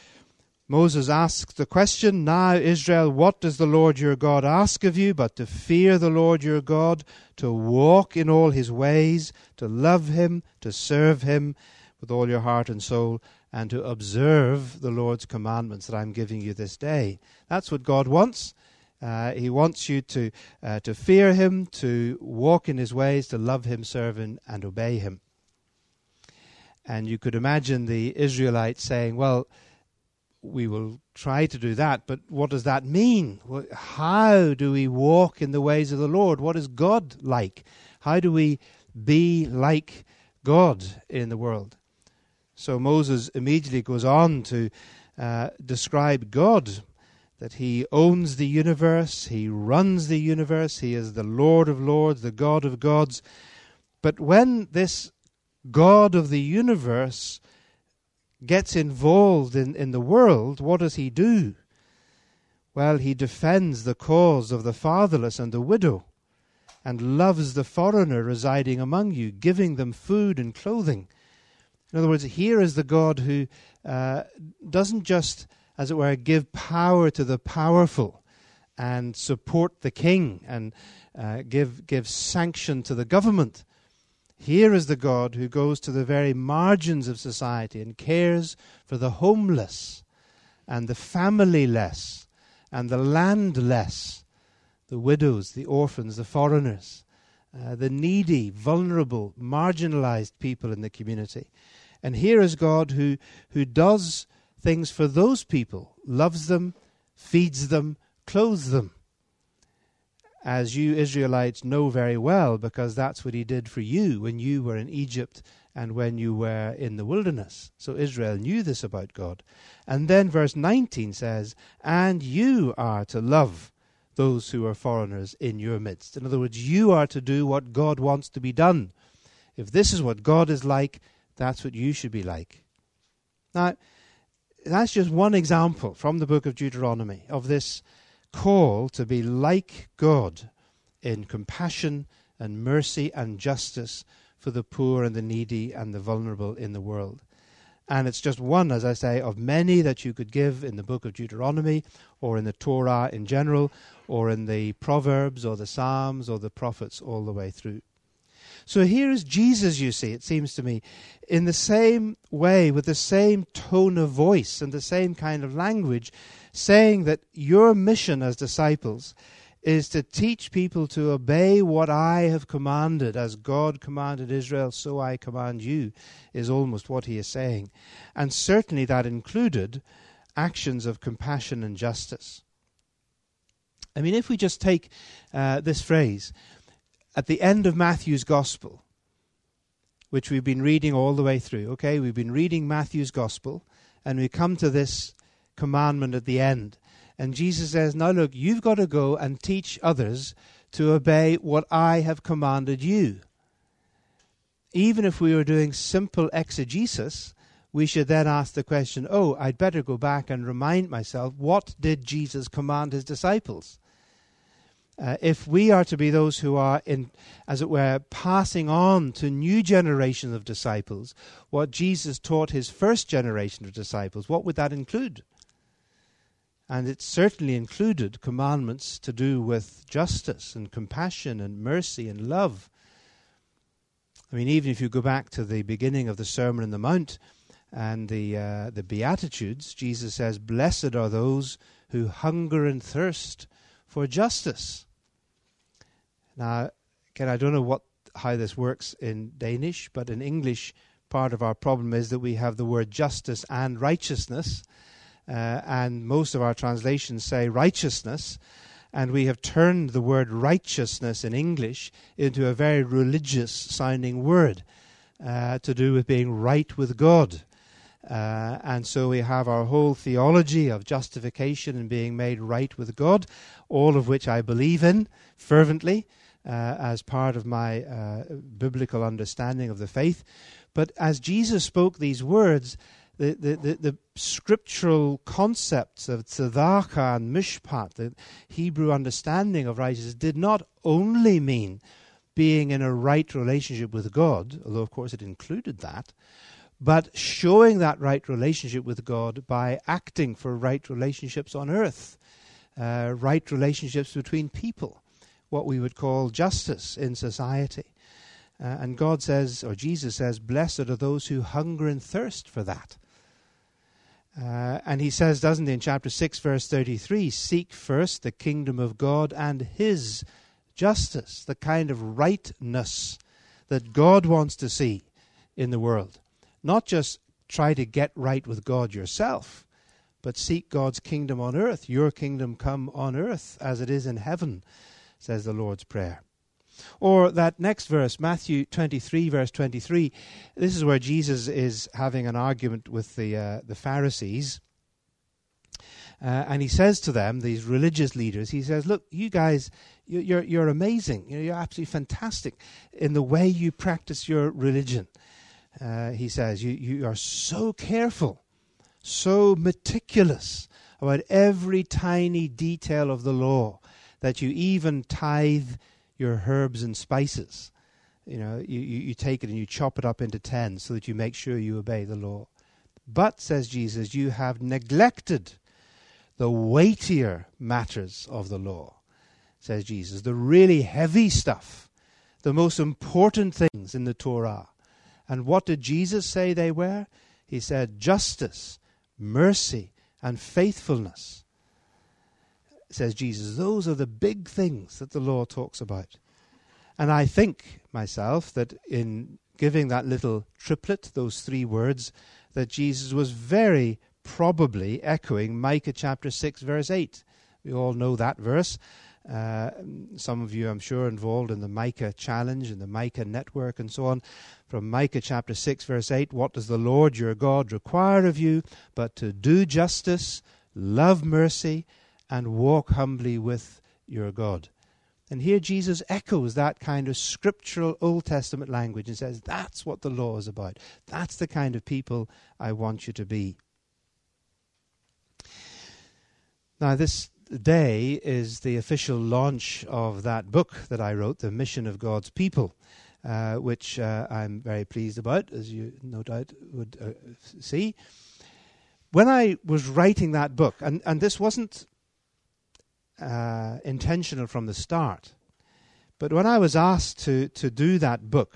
Moses asks the question, now, Israel, what does the Lord your God ask of you but to fear the Lord your God, to walk in all his ways, to love him, to serve him with all your heart and soul, and to observe the Lord's commandments that I'm giving you this day. That's what God wants. He wants you to fear him, to walk in his ways, to love him, serve him, and obey him. And you could imagine the Israelites saying, well, we will try to do that, but what does that mean? How do we walk in the ways of the Lord? What is God like? How do we be like God in the world? So Moses immediately goes on to describe God, that he owns the universe, he runs the universe, he is the Lord of lords, the God of gods. But when this God of the universe gets involved in the world, what does he do? Well, he defends the cause of the fatherless and the widow, and loves the foreigner residing among you, giving them food and clothing. In other words, here is the God who doesn't just, as it were, give power to the powerful and support the king and give sanction to the government. Here is the God who goes to the very margins of society and cares for the homeless and the familyless and the landless, the widows, the orphans, the foreigners, the needy, vulnerable, marginalized people in the community. And here is God who does things for those people, loves them, feeds them, clothes them. As you Israelites know very well, because that's what he did for you when you were in Egypt and when you were in the wilderness. So Israel knew this about God. And then verse 19 says, and you are to love those who are foreigners in your midst. In other words, you are to do what God wants to be done. If this is what God is like, that's what you should be like. Now, that's just one example from the book of Deuteronomy of this call to be like God in compassion and mercy and justice for the poor and the needy and the vulnerable in the world. And it's just one, as I say, of many that you could give in the book of Deuteronomy or in the Torah in general or in the Proverbs or the Psalms or the prophets all the way through. So here is Jesus, you see, it seems to me, in the same way, with the same tone of voice and the same kind of language, saying that your mission as disciples is to teach people to obey what I have commanded. As God commanded Israel, so I command you, is almost what he is saying. And certainly that included actions of compassion and justice. I mean, if we just take this phrase, at the end of Matthew's Gospel, which we've been reading all the way through, okay, we've been reading Matthew's Gospel, and we come to this commandment at the end. And Jesus says, now look, you've got to go and teach others to obey what I have commanded you. Even if we were doing simple exegesis, we should then ask the question, oh, I'd better go back and remind myself, what did Jesus command his disciples? If we are to be those who are, as it were, passing on to new generations of disciples, what Jesus taught his first generation of disciples, what would that include? And it certainly included commandments to do with justice and compassion and mercy and love. I mean, even if you go back to the beginning of the Sermon on the Mount and the Beatitudes, Jesus says, blessed are those who hunger and thirst for justice. Now, again, I don't know how this works in Danish, but in English, part of our problem is that we have the word justice and righteousness, and most of our translations say righteousness, and we have turned the word righteousness in English into a very religious-sounding word to do with being right with God. And so we have our whole theology of justification and being made right with God, all of which I believe in fervently as part of my biblical understanding of the faith. But as Jesus spoke these words, the scriptural concepts of tzedakah and mishpat, the Hebrew understanding of righteousness, did not only mean being in a right relationship with God, although of course it included that, but showing that right relationship with God by acting for right relationships on earth, right relationships between people, what we would call justice in society. And God says, or Jesus says, blessed are those who hunger and thirst for that. And he says, doesn't he, in chapter 6, verse 33, seek first the kingdom of God and his justice, the kind of rightness that God wants to see in the world. Not just try to get right with God yourself, but seek God's kingdom on earth. Your kingdom come on earth as it is in heaven, says the Lord's Prayer. Or that next verse, Matthew 23, verse 23, this is where Jesus is having an argument with the Pharisees. And he says to them, these religious leaders, he says, look, you guys, you're amazing. You're absolutely fantastic in the way you practice your religion. He says, you are so careful, so meticulous about every tiny detail of the law that you even tithe your herbs and spices. You know, you take it and you chop it up into 10 so that you make sure you obey the law. But, says Jesus, you have neglected the weightier matters of the law, says Jesus, the really heavy stuff, the most important things in the Torah. And what did Jesus say they were? He said, justice, mercy, and faithfulness. Says Jesus, those are the big things that the law talks about. And I think myself that in giving that little triplet, those three words, that Jesus was very probably echoing Micah chapter 6, verse 8. We all know that verse. Some of you, I'm sure, involved in the Micah Challenge and the Micah Network and so on. From Micah chapter 6, verse 8, what does the Lord your God require of you but to do justice, love mercy, and walk humbly with your God? And here Jesus echoes that kind of scriptural Old Testament language and says, that's what the law is about. That's the kind of people I want you to be. Now, this day is the official launch of that book that I wrote, The Mission of God's People, which I'm very pleased about, as you no doubt would see. When I was writing that book, and this wasn't intentional from the start, but when I was asked to do that book,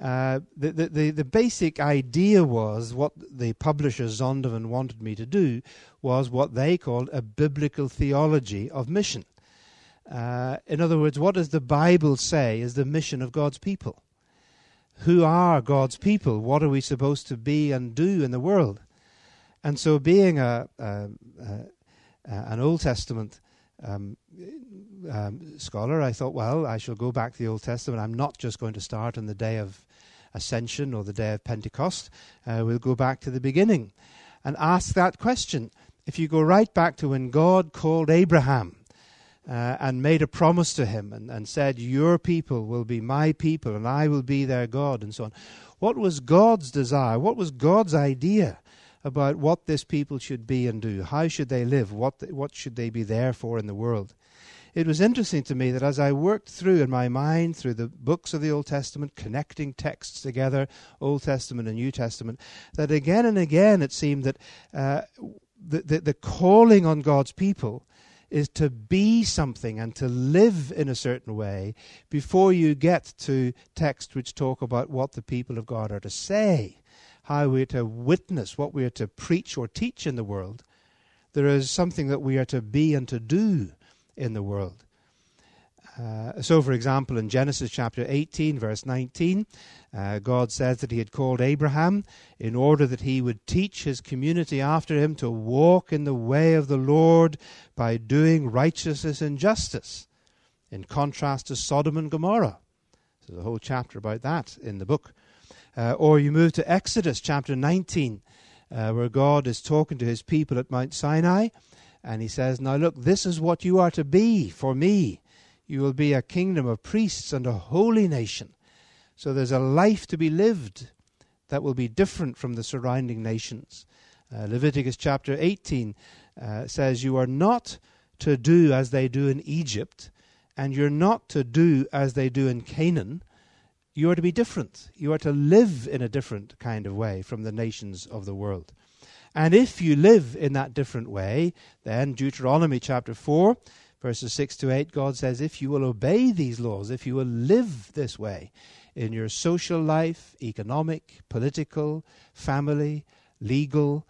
the basic idea was what the publisher Zondervan wanted me to do was what they called a biblical theology of mission. In other words, what does the Bible say is the mission of God's people? Who are God's people? What are we supposed to be and do in the world? And so being an Old Testament scholar, I thought, well, I shall go back to the Old Testament. I'm not just going to start on the day of Ascension or the day of Pentecost. We'll go back to the beginning and ask that question. If you go right back to when God called Abraham and made a promise to him and said, your people will be my people and I will be their God and so on. What was God's desire? What was God's idea about what this people should be and do? How should they live? What should they be there for in the world? It was interesting to me that as I worked through in my mind, through the books of the Old Testament, connecting texts together, Old Testament and New Testament, that again and again it seemed that the calling on God's people is to be something and to live in a certain way before you get to texts which talk about what the people of God are to say, how we are to witness, what we are to preach or teach in the world. There is something that we are to be and to do in the world. So, for example, in Genesis chapter 18, verse 19, God says that he had called Abraham in order that he would teach his community after him to walk in the way of the Lord by doing righteousness and justice, in contrast to Sodom and Gomorrah. There's a whole chapter about that in the book. Or you move to Exodus chapter 19, where God is talking to his people at Mount Sinai, and he says, now look, this is what you are to be for me. You will be a kingdom of priests and a holy nation. So there's a life to be lived that will be different from the surrounding nations. Leviticus chapter 18 says you are not to do as they do in Egypt, and you're not to do as they do in Canaan. You are to be different. You are to live in a different kind of way from the nations of the world. And if you live in that different way, then Deuteronomy chapter 4, verses 6 to 8, God says, if you will obey these laws, if you will live this way in your social life, economic, political, family, legal,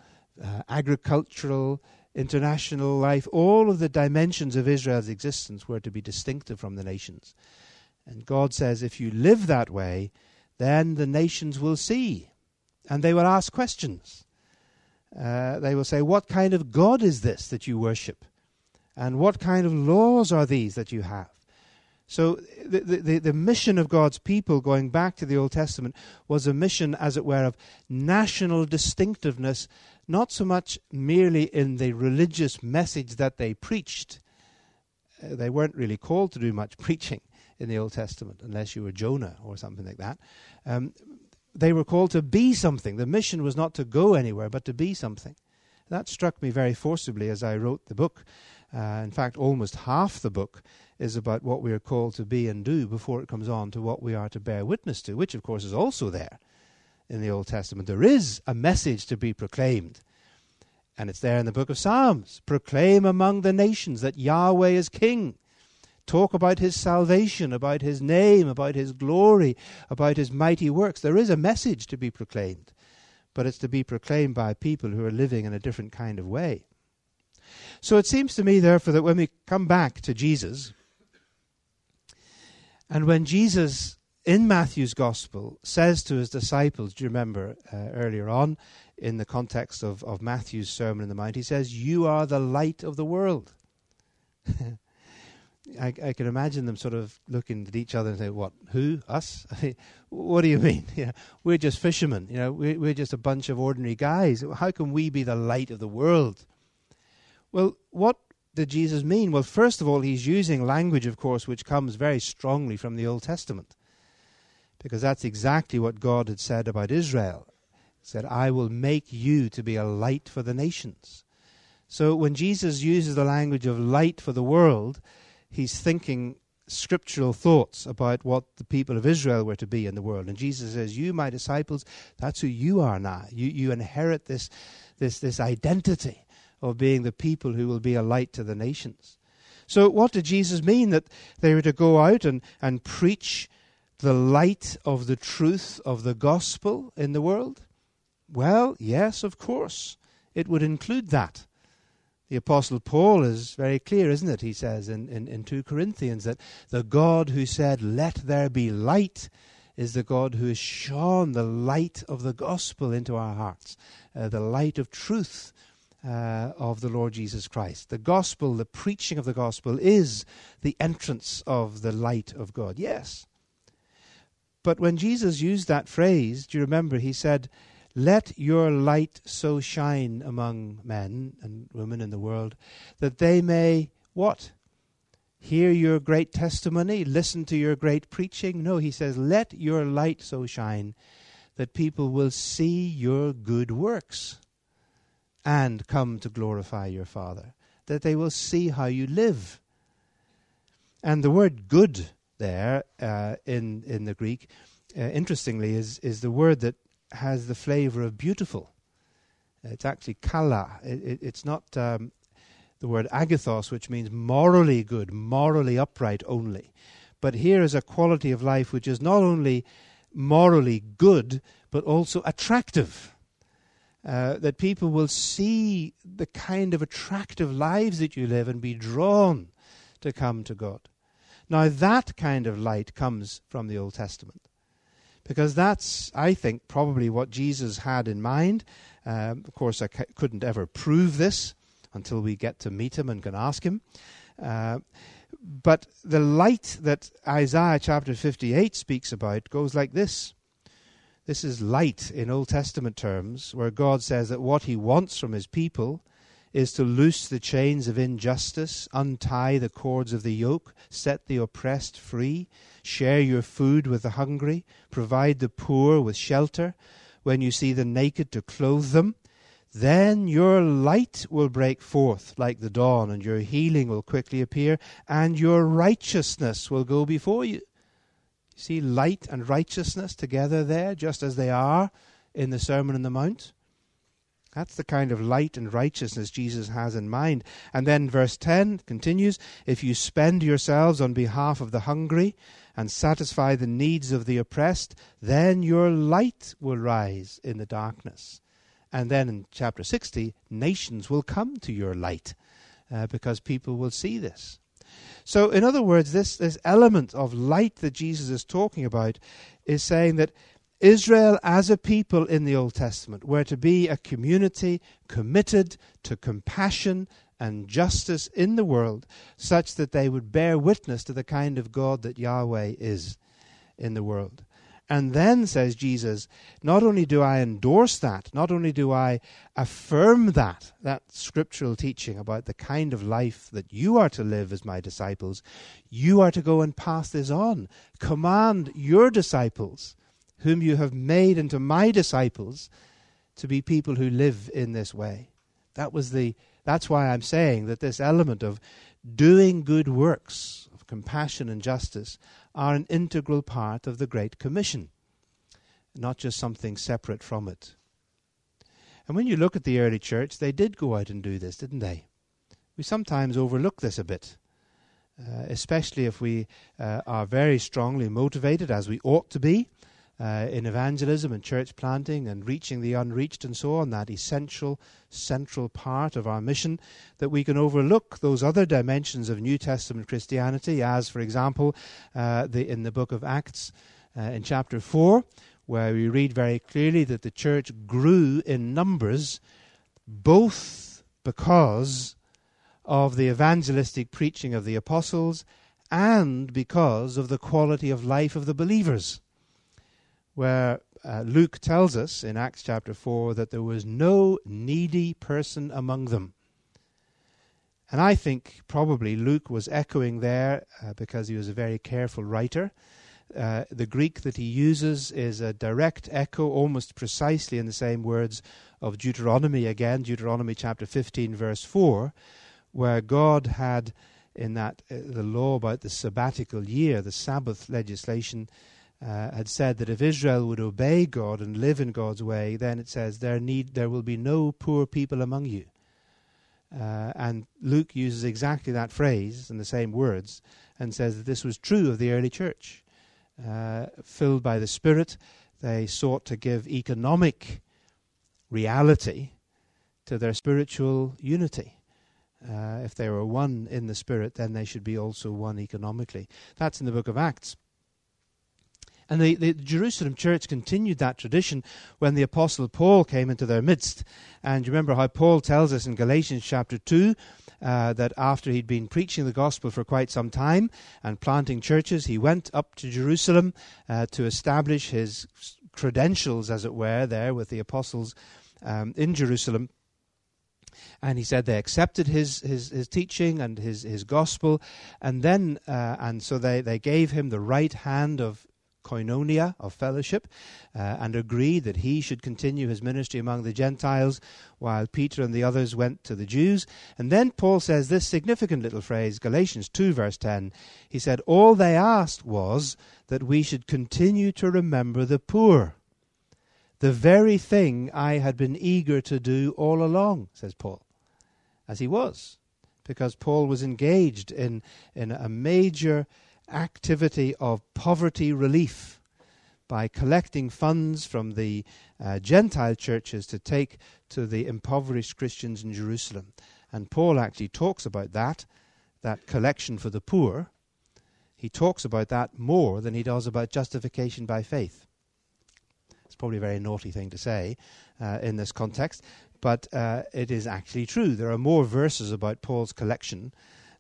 agricultural, international life, all of the dimensions of Israel's existence were to be distinctive from the nations. And God says, if you live that way, then the nations will see and they will ask questions. They will say, what kind of God is this that you worship? And what kind of laws are these that you have? So the mission of God's people, going back to the Old Testament, was a mission, as it were, of national distinctiveness, not so much merely in the religious message that they preached. They weren't really called to do much preaching in the Old Testament, unless you were Jonah or something like that. They were called to be something. The mission was not to go anywhere, but to be something. That struck me very forcibly as I wrote the book. In fact, almost half the book is about what we are called to be and do before it comes on to what we are to bear witness to, which, of course, is also there in the Old Testament. There is a message to be proclaimed, and it's there in the book of Psalms. Proclaim among the nations that Yahweh is king. Talk about his salvation, about his name, about his glory, about his mighty works. There is a message to be proclaimed, but it's to be proclaimed by people who are living in a different kind of way. So it seems to me, therefore, that when we come back to Jesus, and when Jesus in Matthew's Gospel says to his disciples, do you remember earlier on, in the context of Matthew's Sermon on the Mount, he says, you are the light of the world. I can imagine them sort of looking at each other and saying, what, who, us? What do you mean? Yeah, we're just fishermen. You know, we're just a bunch of ordinary guys. How can we be the light of the world? Well, what did Jesus mean? Well, first of all, he's using language, of course, which comes very strongly from the Old Testament, because that's exactly what God had said about Israel. He said, I will make you to be a light for the nations. So when Jesus uses the language of light for the world, he's thinking scriptural thoughts about what the people of Israel were to be in the world. And Jesus says, you, my disciples, that's who you are now. You inherit this identity of being the people who will be a light to the nations. So what did Jesus mean? That they were to go out and preach the light of the truth of the gospel in the world? Well, yes, of course, it would include that. The Apostle Paul is very clear, isn't it? He says in 2 Corinthians that the God who said, let there be light, is the God who has shone the light of the gospel into our hearts, the light of truth of the Lord Jesus Christ. The gospel, the preaching of the gospel, is the entrance of the light of God, yes. But when Jesus used that phrase, do you remember, he said, let your light so shine among men and women in the world that they may, what? Hear your great testimony, listen to your great preaching. No, he says, let your light so shine that people will see your good works and come to glorify your Father, that they will see how you live. And the word good there in the Greek, interestingly, is the word that has the flavor of beautiful. It's actually kala. It's not the word agathos, which means morally good, morally upright only. But here is a quality of life which is not only morally good, but also attractive. That people will see the kind of attractive lives that you live and be drawn to come to God. Now that kind of light comes from the Old Testament. Because that's, I think, probably what Jesus had in mind. Of course, I couldn't ever prove this until we get to meet him and can ask him. But the light that Isaiah chapter 58 speaks about goes like this. This is light in Old Testament terms, where God says that what he wants from his people is to loose the chains of injustice, untie the cords of the yoke, set the oppressed free, share your food with the hungry, provide the poor with shelter, when you see the naked to clothe them. Then your light will break forth like the dawn, and your healing will quickly appear, and your righteousness will go before you. See light and righteousness together there, just as they are in the Sermon on the Mount. That's the kind of light and righteousness Jesus has in mind. And then verse 10 continues, if you spend yourselves on behalf of the hungry and satisfy the needs of the oppressed, then your light will rise in the darkness. And then in chapter 60, nations will come to your light because people will see this. So in other words, this element of light that Jesus is talking about is saying that Israel as a people in the Old Testament were to be a community committed to compassion and justice in the world, such that they would bear witness to the kind of God that Yahweh is in the world. And then, says Jesus, not only do I endorse that, not only do I affirm that scriptural teaching about the kind of life that you are to live as my disciples, you are to go and pass this on. Command your disciples, whom you have made into my disciples, to be people who live in this way. That's why I'm saying that this element of doing good works, of compassion and justice, are an integral part of the Great Commission, not just something separate from it. And when you look at the early church, they did go out and do this, didn't they? We sometimes overlook this a bit. Especially if we are very strongly motivated, as we ought to be, in evangelism and church planting and reaching the unreached and so on, that essential, central part of our mission, that we can overlook those other dimensions of New Testament Christianity, as, for example, in the book of Acts, in chapter 4, where we read very clearly that the church grew in numbers both because of the evangelistic preaching of the apostles and because of the quality of life of the believers, where Luke tells us in Acts chapter 4 that there was no needy person among them. And I think probably Luke was echoing there, because he was a very careful writer. The Greek that he uses is a direct echo, almost precisely in the same words, of Deuteronomy again, Deuteronomy chapter 15, verse 4, where God had in that the law about the sabbatical year, the Sabbath legislation, had said that if Israel would obey God and live in God's way, then it says there will be no poor people among you. And Luke uses exactly that phrase and the same words and says that this was true of the early church. Filled by the Spirit, they sought to give economic reality to their spiritual unity. If they were one in the Spirit, then they should be also one economically. That's in the book of Acts. And the Jerusalem church continued that tradition when the Apostle Paul came into their midst. And you remember how Paul tells us in Galatians chapter 2 that after he'd been preaching the gospel for quite some time and planting churches, he went up to Jerusalem to establish his credentials, as it were, there with the apostles in Jerusalem. And he said they accepted his teaching and his gospel. And then, and so they gave him the right hand of koinonia, of fellowship, and agreed that he should continue his ministry among the Gentiles while Peter and the others went to the Jews. And then Paul says this significant little phrase, Galatians 2 verse 10, he said, all they asked was that we should continue to remember the poor, the very thing I had been eager to do all along, says Paul, as he was, because Paul was engaged in a major activity of poverty relief by collecting funds from the Gentile churches to take to the impoverished Christians in Jerusalem. And Paul actually talks about that collection for the poor. He talks about that more than he does about justification by faith. It's probably a very naughty thing to say in this context, but it is actually true. There are more verses about Paul's collection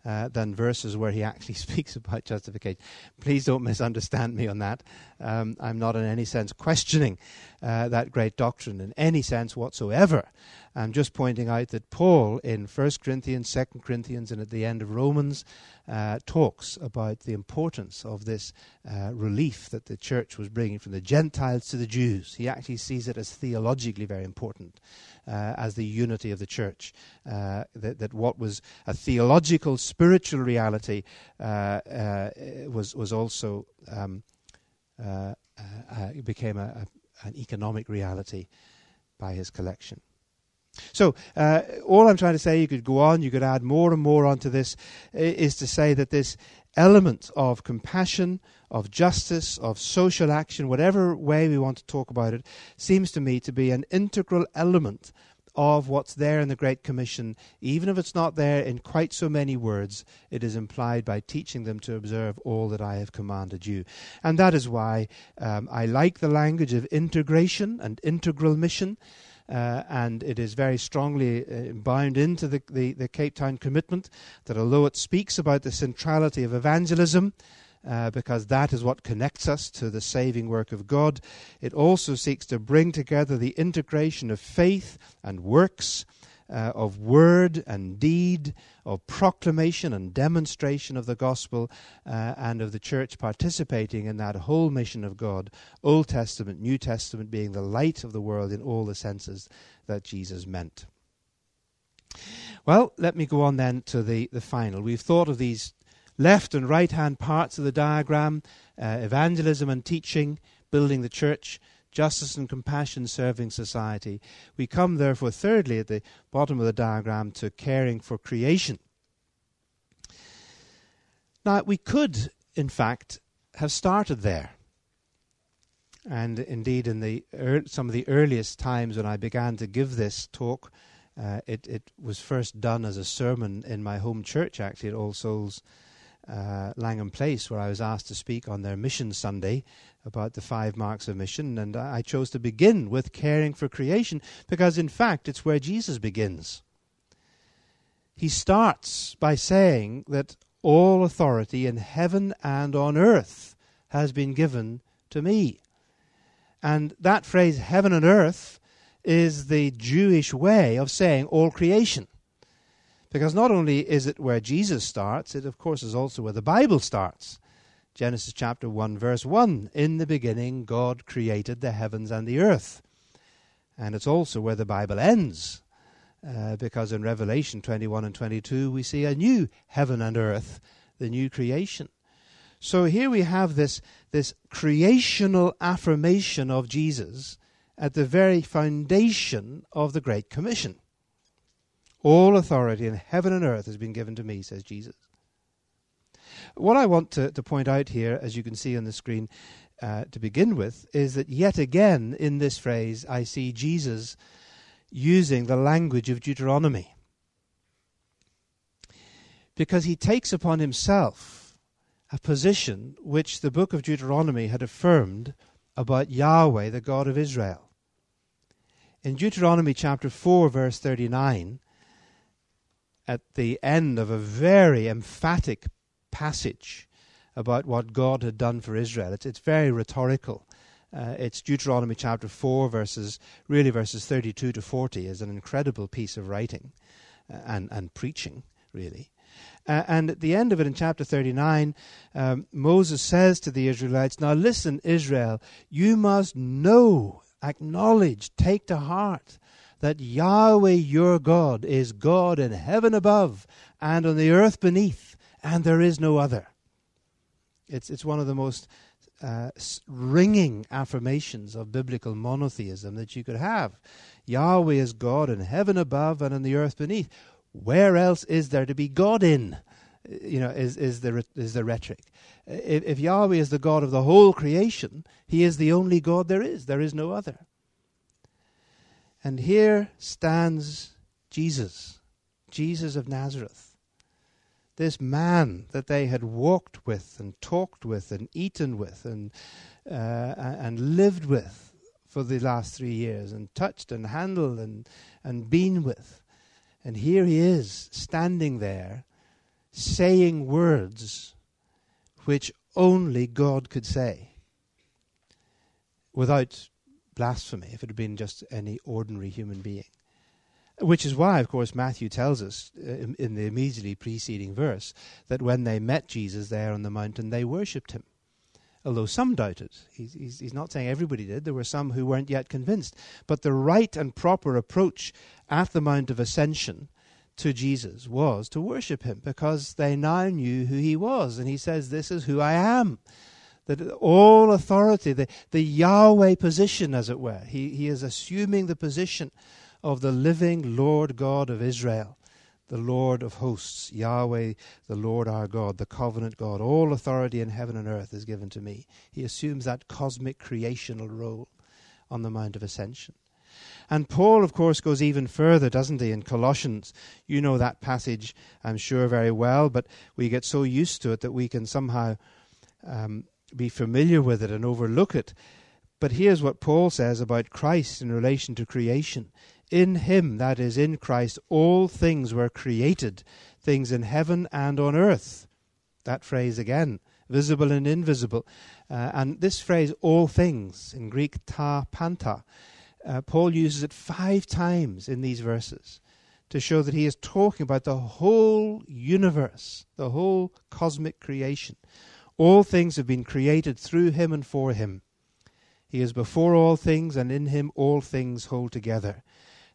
than verses where he actually speaks about justification. Please don't misunderstand me on that. I'm not in any sense questioning that great doctrine in any sense whatsoever. I'm just pointing out that Paul in 1 Corinthians, 2 Corinthians, and at the end of Romans talks about the importance of this relief that the church was bringing from the Gentiles to the Jews. He actually sees it as theologically very important, as the unity of the church, that what was a theological spiritual reality was also became an economic reality by his collection. So all I'm trying to say, you could go on, you could add more and more onto this, is to say that this element of compassion, of justice, of social action, whatever way we want to talk about it, seems to me to be an integral element of what's there in the Great Commission. Even if it's not there in quite so many words, it is implied by teaching them to observe all that I have commanded you. And that is why I like the language of integration and integral mission. And it is very strongly bound into the Cape Town Commitment, that although it speaks about the centrality of evangelism, because that is what connects us to the saving work of God, it also seeks to bring together the integration of faith and works, of word and deed, of proclamation and demonstration of the gospel, and of the church participating in that whole mission of God, Old Testament, New Testament, being the light of the world in all the senses that Jesus meant. Well, let me go on then to the final. We've thought of these left and right-hand parts of the diagram, evangelism and teaching, building the church, justice and compassion serving society. We come therefore thirdly at the bottom of the diagram to caring for creation. Now we could in fact have started there. And indeed in the some of the earliest times when I began to give this talk, it was first done as a sermon in my home church actually at All Souls Langham Place, where I was asked to speak on their Mission Sunday about the 5 marks of mission, and I chose to begin with caring for creation because, in fact, it's where Jesus begins. He starts by saying that all authority in heaven and on earth has been given to me. And that phrase, heaven and earth, is the Jewish way of saying all creation. Because not only is it where Jesus starts, it, of course, is also where the Bible starts. Genesis chapter 1, verse 1, in the beginning God created the heavens and the earth. And it's also where the Bible ends, because in Revelation 21 and 22 we see a new heaven and earth, the new creation. So here we have this creational affirmation of Jesus at the very foundation of the Great Commission. All authority in heaven and earth has been given to me, says Jesus. What I want to point out here, as you can see on the screen to begin with, is that yet again in this phrase I see Jesus using the language of Deuteronomy. Because he takes upon himself a position which the book of Deuteronomy had affirmed about Yahweh, the God of Israel. In Deuteronomy chapter 4, verse 39, at the end of a very emphatic passage about what God had done for Israel, it's very rhetorical. It's Deuteronomy chapter 4, verses 32 to 40 is an incredible piece of writing and preaching, really. And at the end of it, in chapter 39, Moses says to the Israelites, "Now listen, Israel, you must know, acknowledge, take to heart that Yahweh your God is God in heaven above and on the earth beneath, and there is no other." It's one of the most ringing affirmations of biblical monotheism that you could have. Yahweh is God in heaven above and on the earth beneath. Where else is there to be God in? You know, is the rhetoric. If Yahweh is the God of the whole creation, he is the only God there is. There is no other. And here stands Jesus of Nazareth, this man that they had walked with and talked with and eaten with and lived with for the last 3 years and touched and handled and been with. And here he is standing there saying words which only God could say without blasphemy, if it had been just any ordinary human being. Which is why, of course, Matthew tells us in the immediately preceding verse that when they met Jesus there on the mountain, they worshipped him. Although some doubted. He's not saying everybody did. There were some who weren't yet convinced. But the right and proper approach at the Mount of Ascension to Jesus was to worship him, because they now knew who he was. And he says, "This is who I am." That all authority, the Yahweh position, as it were. He is assuming the position of the living Lord God of Israel, the Lord of hosts, Yahweh, the Lord our God, the covenant God. All authority in heaven and earth is given to me. He assumes that cosmic creational role on the Mount of Ascension. And Paul, of course, goes even further, doesn't he, in Colossians. You know that passage, I'm sure, very well, but we get so used to it that we can somehow be familiar with it and overlook it. But here's what Paul says about Christ in relation to creation. "In him," that is, in Christ, "all things were created, things in heaven and on earth." That phrase again, visible and invisible. And this phrase, "all things," in Greek, ta panta, Paul uses it 5 times in these verses to show that he is talking about the whole universe, the whole cosmic creation. All things have been created through him and for him. He is before all things, and in him all things hold together.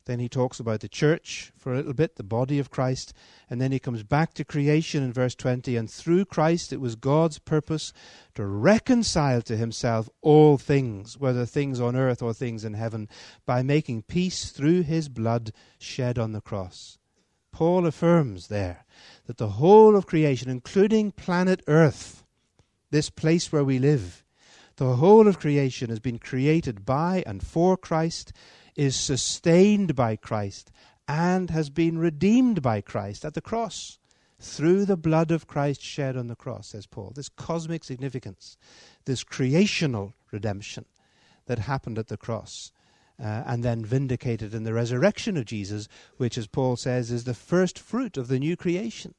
Then he talks about the church for a little bit, the body of Christ, and then he comes back to creation in verse 20. "And through Christ it was God's purpose to reconcile to himself all things, whether things on earth or things in heaven, by making peace through his blood shed on the cross." Paul affirms there that the whole of creation, including planet Earth, this place where we live, the whole of creation has been created by and for Christ, is sustained by Christ, and has been redeemed by Christ at the cross through the blood of Christ shed on the cross, says Paul. This cosmic significance, this creational redemption that happened at the cross and then vindicated in the resurrection of Jesus, which, as Paul says, is the first fruit of the new creation.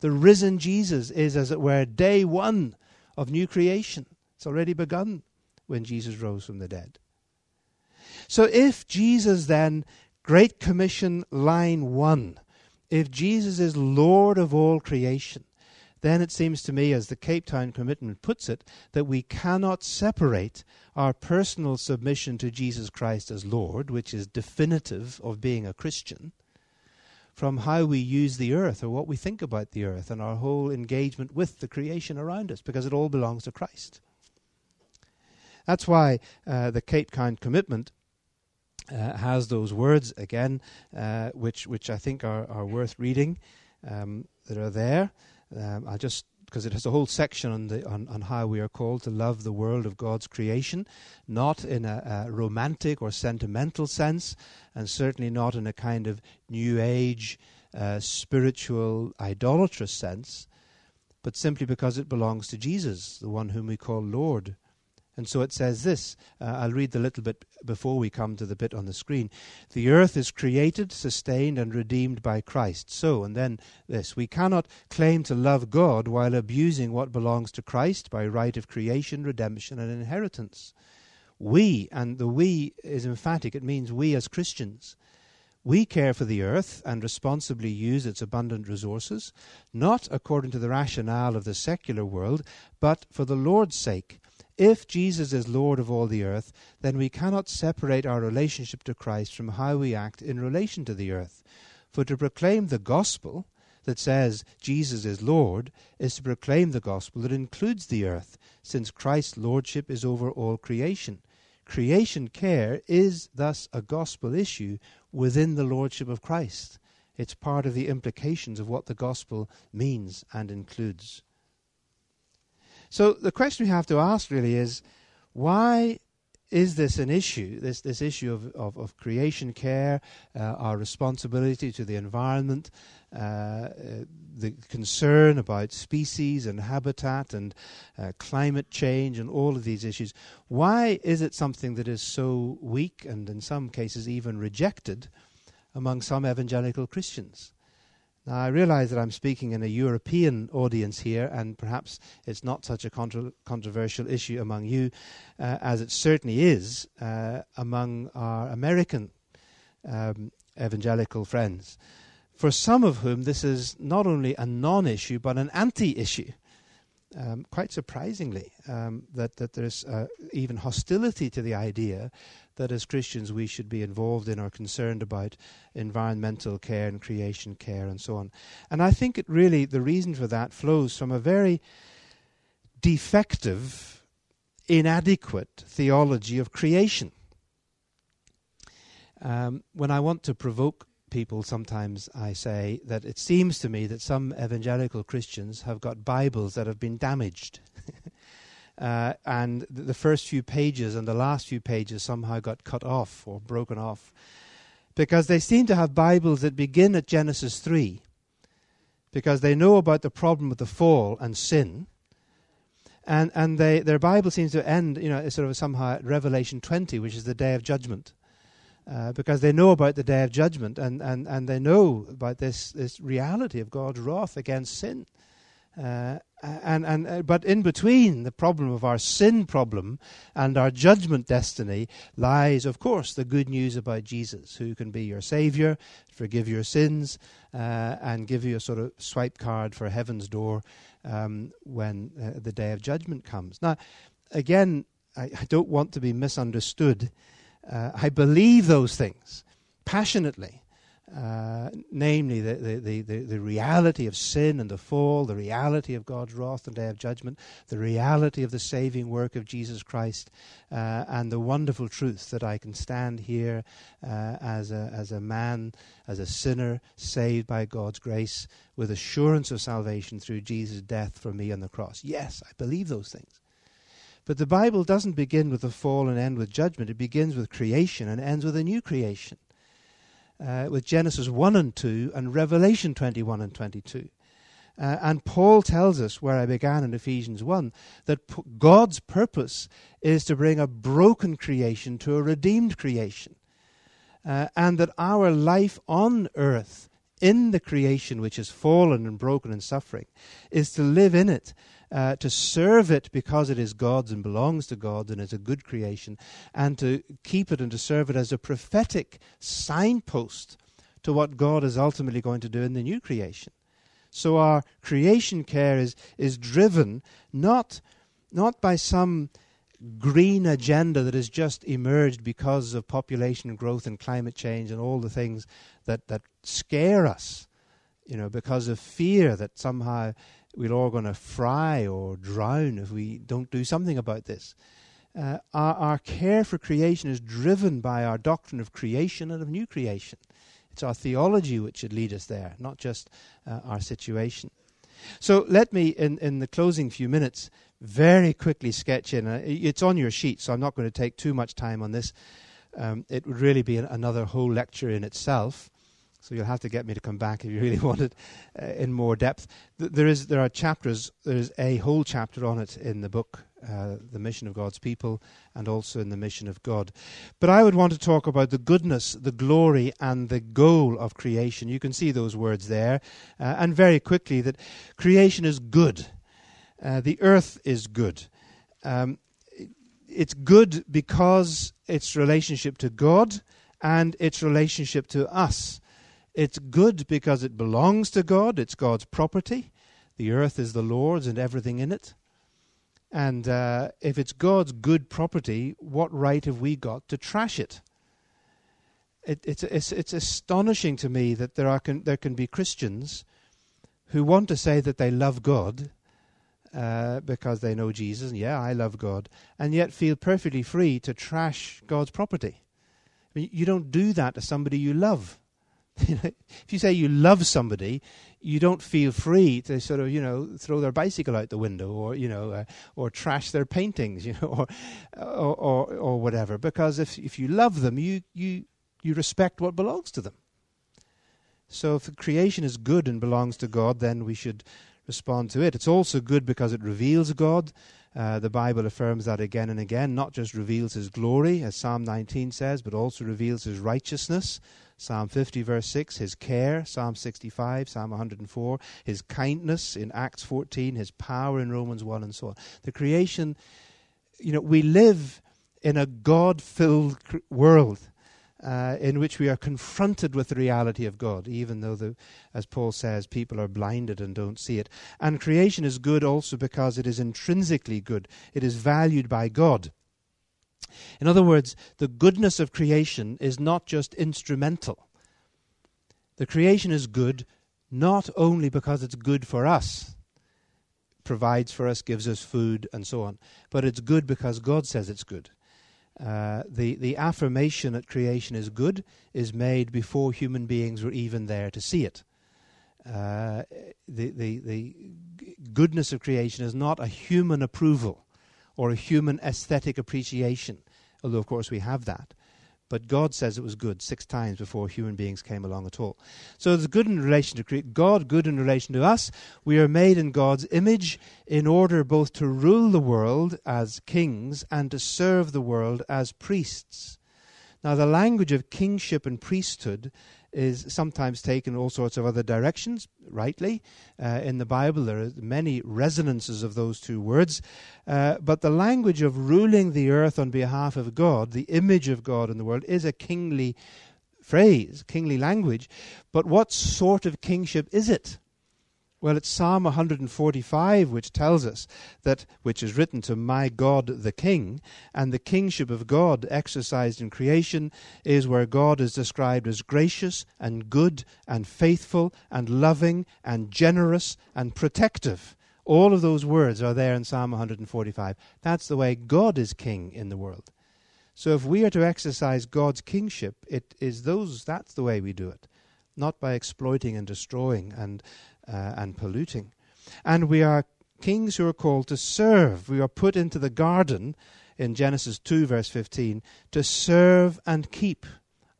The risen Jesus is, as it were, day one of new creation. It's already begun when Jesus rose from the dead. So if Jesus then, Great Commission, line one, if Jesus is Lord of all creation, then it seems to me, as the Cape Town Commitment puts it, that we cannot separate our personal submission to Jesus Christ as Lord, which is definitive of being a Christian, from how we use the earth or what we think about the earth and our whole engagement with the creation around us, because it all belongs to Christ. That's why the Cape Town Commitment has those words again, which I think are worth reading, that are there. I just, because it has a whole section on how we are called to love the world of God's creation, not in a romantic or sentimental sense, and certainly not in a kind of New Age spiritual idolatrous sense, but simply because it belongs to Jesus, the one whom we call Lord. And so it says this, I'll read the little bit before we come to the bit on the screen. The earth is created, sustained, and redeemed by Christ. So, and then this, we cannot claim to love God while abusing what belongs to Christ by right of creation, redemption, and inheritance. We, and the we is emphatic, it means we as Christians, we care for the earth and responsibly use its abundant resources, not according to the rationale of the secular world, but for the Lord's sake. If Jesus is Lord of all the earth, then we cannot separate our relationship to Christ from how we act in relation to the earth. For to proclaim the gospel that says Jesus is Lord is to proclaim the gospel that includes the earth, since Christ's lordship is over all creation. Creation care is thus a gospel issue within the lordship of Christ. It's part of the implications of what the gospel means and includes. So the question we have to ask really is, why is this an issue, this issue of creation care, our responsibility to the environment, the concern about species and habitat and climate change and all of these issues? Why is it something that is so weak and in some cases even rejected among some evangelical Christians? Now, I realize that I'm speaking in a European audience here, and perhaps it's not such a controversial issue among you as it certainly is among our American evangelical friends, for some of whom this is not only a non-issue but an anti-issue. Quite surprisingly, that there's even hostility to the idea that as Christians we should be involved in or concerned about environmental care and creation care and so on. And I think it really, the reason for that flows from a very defective, inadequate theology of creation. When I want to provoke people, sometimes I say that it seems to me that some evangelical Christians have got Bibles that have been damaged and the first few pages and the last few pages somehow got cut off or broken off, because they seem to have Bibles that begin at Genesis 3 because they know about the problem of the fall and sin, and their Bible seems to end, you know, sort of somehow at Revelation 20, which is the day of judgment. Because they know about the day of judgment, and they know about this reality of God's wrath against sin. But in between the problem of our sin problem and our judgment destiny lies, of course, the good news about Jesus, who can be your Savior, forgive your sins, and give you a sort of swipe card for heaven's door when the day of judgment comes. Now, again, I don't want to be misunderstood. I believe those things passionately, namely the reality of sin and the fall, the reality of God's wrath and day of judgment, the reality of the saving work of Jesus Christ, and the wonderful truth that I can stand here as a man, as a sinner, saved by God's grace, with assurance of salvation through Jesus' death for me on the cross. Yes, I believe those things. But the Bible doesn't begin with the fall and end with judgment. It begins with creation and ends with a new creation, with Genesis 1 and 2 and Revelation 21 and 22. And Paul tells us, where I began in Ephesians 1, that God's purpose is to bring a broken creation to a redeemed creation. And that our life on earth, in the creation which is fallen and broken and suffering, is to live in it, to serve it because it is God's and belongs to God and is a good creation, and to keep it and to serve it as a prophetic signpost to what God is ultimately going to do in the new creation. So our creation care is driven not by some green agenda that has just emerged because of population growth and climate change and all the things that scare us, because of fear that somehow we're all going to fry or drown if we don't do something about this. Our care for creation is driven by our doctrine of creation and of new creation. It's our theology which should lead us there, not just our situation. So let me, in the closing few minutes, very quickly sketch in. It's on your sheet, so I'm not going to take too much time on this. It would really be another whole lecture in itself, so you'll have to get me to come back if you really want it in more depth. There are chapters. There's a whole chapter on it in the book, The Mission of God's People, and also in The Mission of God. But I would want to talk about the goodness, the glory, and the goal of creation. You can see those words there. And very quickly, that creation is good. The earth is good. It's good because its relationship to God and its relationship to us. It's good because it belongs to God. It's God's property. The earth is the Lord's and everything in it. And if it's God's good property, what right have we got to trash it? It's astonishing to me that there can be Christians who want to say that they love God because they know Jesus. And yeah, I love God, and yet feel perfectly free to trash God's property. I mean, you don't do that to somebody you love. If you say you love somebody, you don't feel free to sort of, throw their bicycle out the window or, or trash their paintings, or whatever. Because if you love them, you respect what belongs to them. So if creation is good and belongs to God, then we should respond to it. It's also good because it reveals God. The Bible affirms that again and again, not just reveals his glory, as Psalm 19 says, but also reveals his righteousness. Psalm 50, verse 6, his care. Psalm 65, Psalm 104, his kindness in Acts 14, his power in Romans 1, and so on. The creation, we live in a God-filled world in which we are confronted with the reality of God, even though, as Paul says, people are blinded and don't see it. And creation is good also because it is intrinsically good. It is valued by God. In other words, the goodness of creation is not just instrumental. The creation is good not only because it's good for us, provides for us, gives us food, and so on, but it's good because God says it's good. The affirmation that creation is good is made before human beings were even there to see it. The goodness of creation is not a human approval or a human aesthetic appreciation, although, of course, we have that. But God says it was good 6 times before human beings came along at all. So it's good in relation to God, good in relation to us. We are made in God's image in order both to rule the world as kings and to serve the world as priests. Now, the language of kingship and priesthood is sometimes taken all sorts of other directions, rightly. In the Bible, there are many resonances of those two words. But the language of ruling the earth on behalf of God, the image of God in the world, is a kingly phrase, kingly language. But what sort of kingship is it? Well, it's Psalm 145 which tells us that, which is written to my God the King, and the kingship of God exercised in creation is where God is described as gracious and good and faithful and loving and generous and protective. All of those words are there in Psalm 145. That's the way God is king in the world. So if we are to exercise God's kingship, that's the way we do it, not by exploiting and destroying and polluting. And we are kings who are called to serve. We are put into the garden in Genesis 2 verse 15 to serve and keep.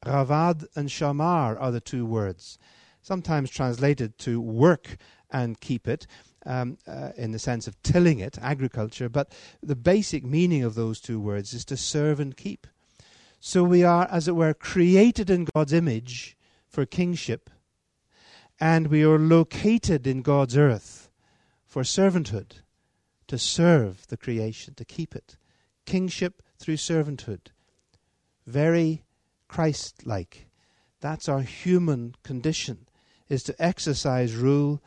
Ravad and shamar are the two words, sometimes translated to work and keep it, in the sense of tilling it, agriculture. But the basic meaning of those two words is to serve and keep. So we are, as it were, created in God's image for kingship, and we are located in God's earth for servanthood, to serve the creation, to keep it. Kingship through servanthood. Very Christ-like. That's our human condition, is to exercise rule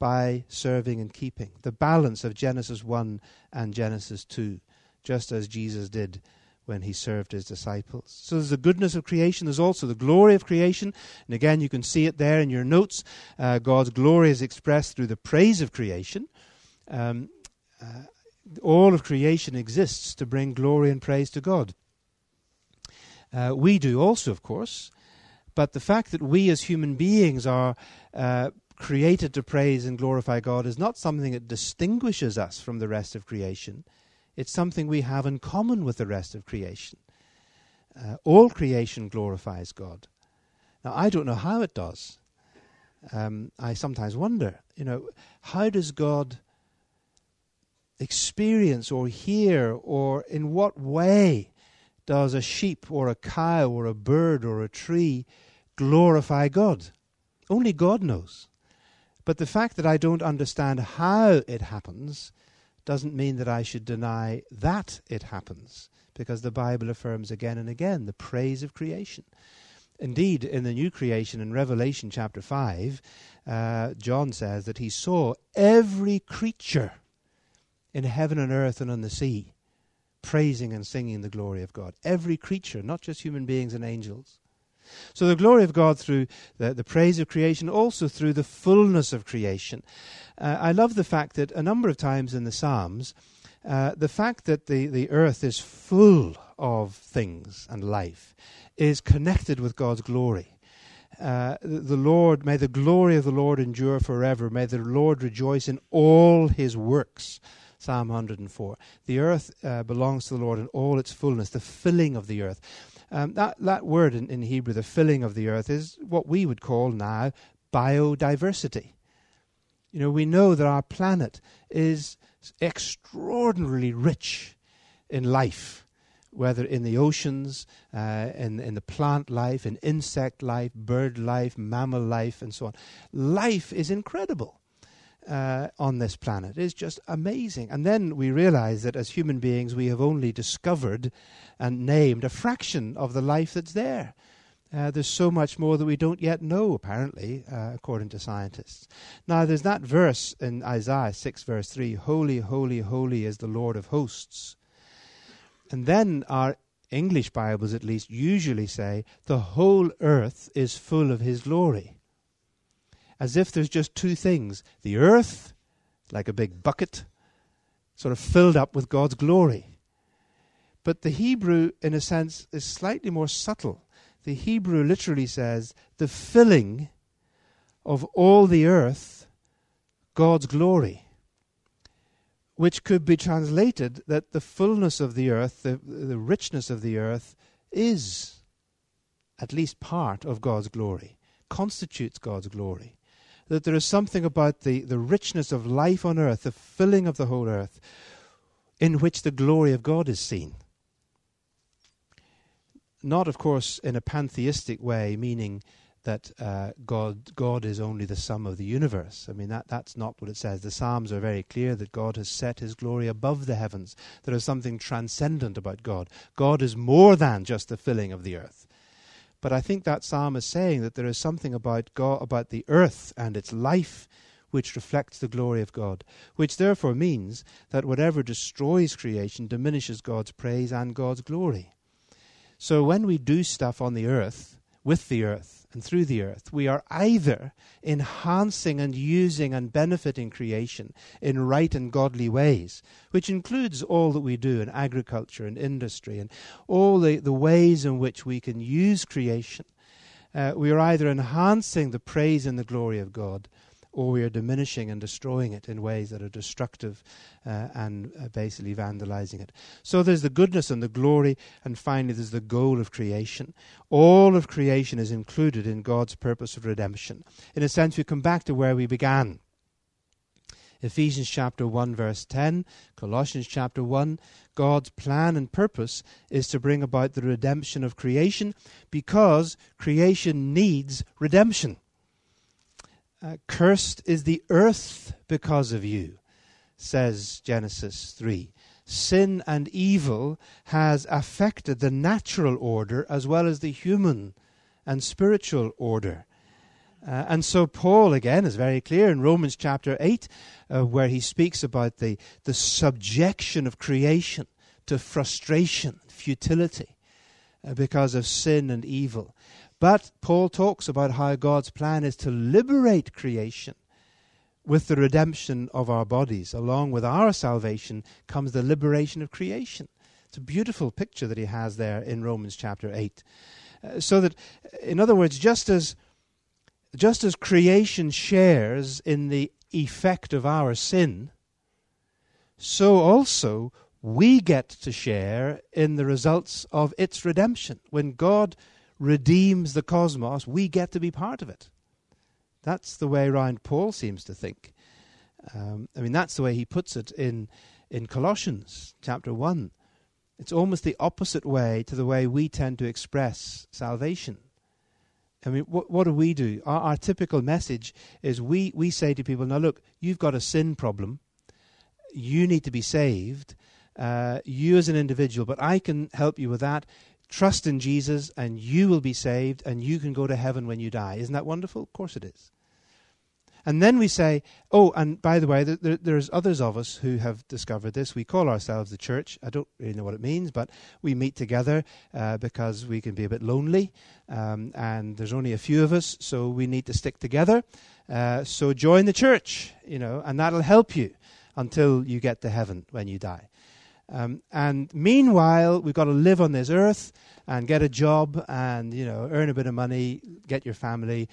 by serving and keeping. The balance of Genesis 1 and Genesis 2, just as Jesus did when he served his disciples. So there's the goodness of creation. There's also the glory of creation. And again, you can see it there in your notes. God's glory is expressed through the praise of creation. All of creation exists to bring glory and praise to God. We do also, of course. But the fact that we as human beings are created to praise and glorify God is not something that distinguishes us from the rest of creation. It's something we have in common with the rest of creation. All creation glorifies God. Now, I don't know how it does. I sometimes wonder, how does God experience or hear, or in what way does a sheep or a cow or a bird or a tree glorify God? Only God knows. But the fact that I don't understand how it happens doesn't mean that I should deny that it happens, because the Bible affirms again and again the praise of creation. Indeed, in the new creation, in Revelation chapter 5, John says that he saw every creature in heaven and earth and on the sea praising and singing the glory of God. Every creature, not just human beings and angels. So the glory of God through the praise of creation, also through the fullness of creation. I love the fact that a number of times in the Psalms, the fact that the earth is full of things and life is connected with God's glory. The Lord, may the glory of the Lord endure forever. May the Lord rejoice in all his works. Psalm 104. The earth belongs to the Lord in all its fullness, the filling of the earth. That word in Hebrew, the filling of the earth, is what we would call now biodiversity. We know that our planet is extraordinarily rich in life, whether in the oceans, in the plant life, in insect life, bird life, mammal life, and so on. Life is incredible on this planet. It's just amazing. And then we realize that as human beings, we have only discovered and named a fraction of the life that's there. There's so much more that we don't yet know, apparently, according to scientists. Now, there's that verse in Isaiah 6, verse 3, "Holy, holy, holy is the Lord of hosts." And then our English Bibles, at least, usually say, "The whole earth is full of his glory." As if there's just two things. The earth, like a big bucket, sort of filled up with God's glory. But the Hebrew, in a sense, is slightly more subtle. The Hebrew literally says, "The filling of all the earth, God's glory," which could be translated that the fullness of the earth, the richness of the earth, is at least part of God's glory, constitutes God's glory. That there is something about the richness of life on earth, the filling of the whole earth, in which the glory of God is seen. Not, of course, in a pantheistic way, meaning that God is only the sum of the universe. I mean, that's not what it says. The Psalms are very clear that God has set his glory above the heavens. There is something transcendent about God. God is more than just the filling of the earth. But I think that psalm is saying that there is something about God, about the earth and its life, which reflects the glory of God, which therefore means that whatever destroys creation diminishes God's praise and God's glory. So when we do stuff on the earth, with the earth, and through the earth, we are either enhancing and using and benefiting creation in right and godly ways, which includes all that we do in agriculture and industry and all the ways in which we can use creation. We are either enhancing the praise and the glory of God, or we are diminishing and destroying it in ways that are destructive and basically vandalizing it. So there's the goodness and the glory, and finally there's the goal of creation. All of creation is included in God's purpose of redemption. In a sense, we come back to where we began. Ephesians chapter 1 verse 10, Colossians chapter 1, God's plan and purpose is to bring about the redemption of creation because creation needs redemption. Cursed is the earth because of you, says Genesis 3. Sin and evil has affected the natural order as well as the human and spiritual order. And so Paul, again, is very clear in Romans chapter 8, where he speaks about the subjection of creation to frustration, futility, because of sin and evil. But Paul talks about how God's plan is to liberate creation with the redemption of our bodies. Along with our salvation comes the liberation of creation. It's a beautiful picture that he has there in Romans chapter 8. So that, in other words, just as creation shares in the effect of our sin, so also we get to share in the results of its redemption. When God redeems the cosmos, we get to be part of it. That's the way round Paul seems to think. That's the way he puts it in Colossians chapter 1. It's almost the opposite way to the way we tend to express salvation. What do we do? Our typical message is we say to people, now look, you've got a sin problem. You need to be saved. You as an individual, but I can help you with that. Trust in Jesus and you will be saved and you can go to heaven when you die. Isn't that wonderful? Of course it is. And then we say, oh, and by the way, there's others of us who have discovered this. We call ourselves the church. I don't really know what it means, but we meet together because we can be a bit lonely, and there's only a few of us, so we need to stick together. So join the church, and that'll help you until you get to heaven when you die. And meanwhile, we've got to live on this earth and get a job and, earn a bit of money, get your family,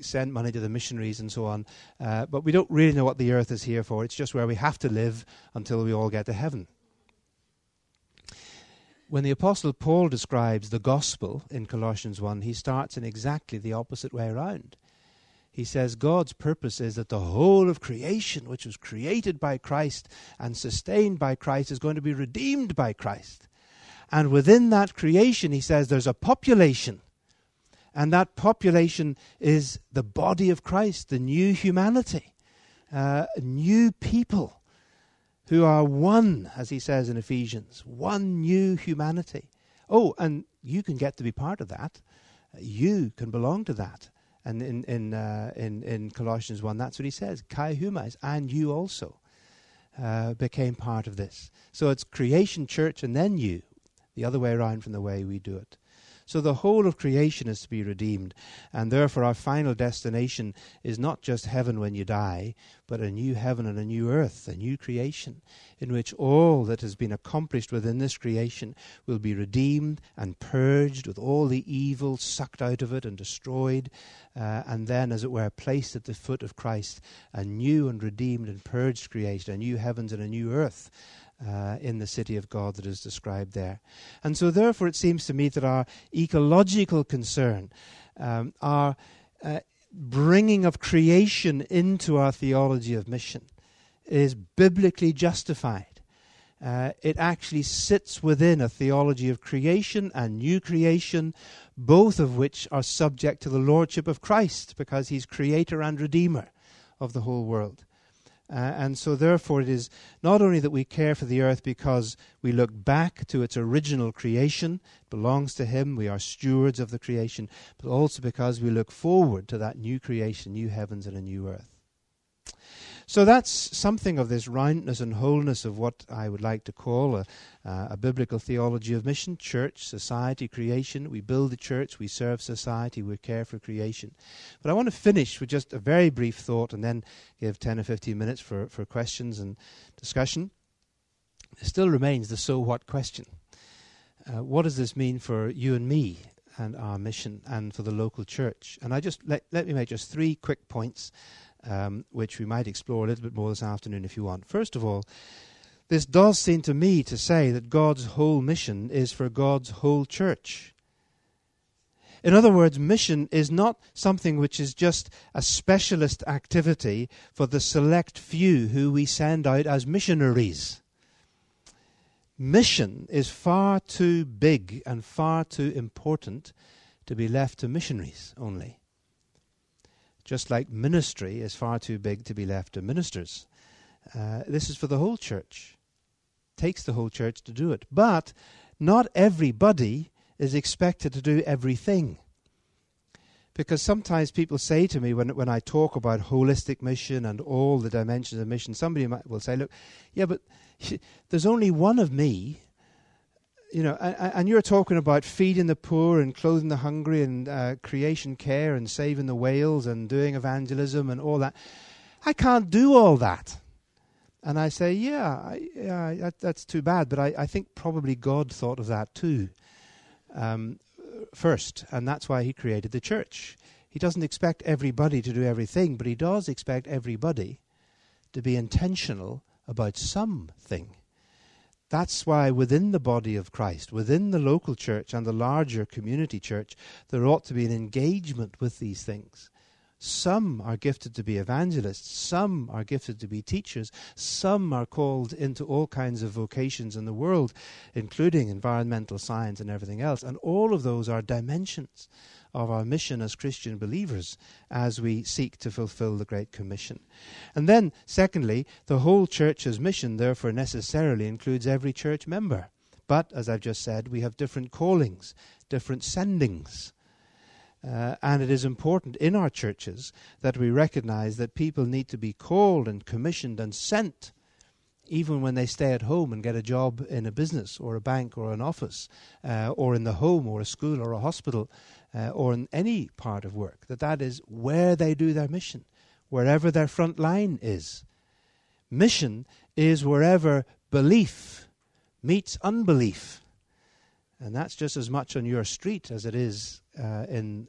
send money to the missionaries and so on. But we don't really know what the earth is here for. It's just where we have to live until we all get to heaven. When the Apostle Paul describes the gospel in Colossians 1, he starts in exactly the opposite way around. He says God's purpose is that the whole of creation, which was created by Christ and sustained by Christ, is going to be redeemed by Christ. And within that creation, he says, there's a population. And that population is the body of Christ, the new humanity, new people who are one, as he says in Ephesians, one new humanity. Oh, and you can get to be part of that. You can belong to that. And in Colossians 1, that's what he says. Kai humais, and you also became part of this. So it's creation, church, and then you. The other way around from the way we do it. So the whole of creation is to be redeemed. And therefore our final destination is not just heaven when you die, but a new heaven and a new earth, a new creation, in which all that has been accomplished within this creation will be redeemed and purged, with all the evil sucked out of it and destroyed, and then, as it were, placed at the foot of Christ, a new and redeemed and purged creation, a new heavens and a new earth, in the city of God that is described there. And so therefore it seems to me that our ecological concern, our bringing of creation into our theology of mission, is biblically justified. It actually sits within a theology of creation and new creation, both of which are subject to the lordship of Christ, because he's creator and redeemer of the whole world. And so therefore it is not only that we care for the earth because we look back to its original creation, it belongs to him, we are stewards of the creation, but also because we look forward to that new creation, new heavens and a new earth. So that's something of this roundness and wholeness of what I would like to call a biblical theology of mission, church, society, creation. We build the church, we serve society, we care for creation. But I want to finish with just a very brief thought and then give 10 or 15 minutes for questions and discussion. There still remains the so what question. What does this mean for you and me and our mission and for the local church? And I just let me make just three quick points, which we might explore a little bit more this afternoon if you want. First of all, this does seem to me to say that God's whole mission is for God's whole church. In other words, mission is not something which is just a specialist activity for the select few who we send out as missionaries. Mission is far too big and far too important to be left to missionaries only. Just like ministry is far too big to be left to ministers. This is for the whole church. It takes the whole church to do it. But not everybody is expected to do everything. Because sometimes people say to me when I talk about holistic mission and all the dimensions of mission, somebody will say, look, yeah, but there's only one of me, you know, and you're talking about feeding the poor and clothing the hungry and creation care and saving the whales and doing evangelism and all that. I can't do all that. And I say, that's too bad, but I think probably God thought of that too. First, and that's why he created the church. He doesn't expect everybody to do everything, but he does expect everybody to be intentional about something. That's why within the body of Christ, within the local church and the larger community church, there ought to be an engagement with these things. Some are gifted to be evangelists, some are gifted to be teachers, some are called into all kinds of vocations in the world, including environmental science and everything else. And all of those are dimensions of our mission as Christian believers as we seek to fulfill the Great Commission. And then, secondly, the whole church's mission, therefore, necessarily includes every church member. But, as I've just said, we have different callings, different sendings. And it is important in our churches that we recognize that people need to be called and commissioned and sent even when they stay at home and get a job in a business or a bank or an office or in the home or a school or a hospital or in any part of work. That is where they do their mission, wherever their front line is. Mission is wherever belief meets unbelief. And that's just as much on your street as it is in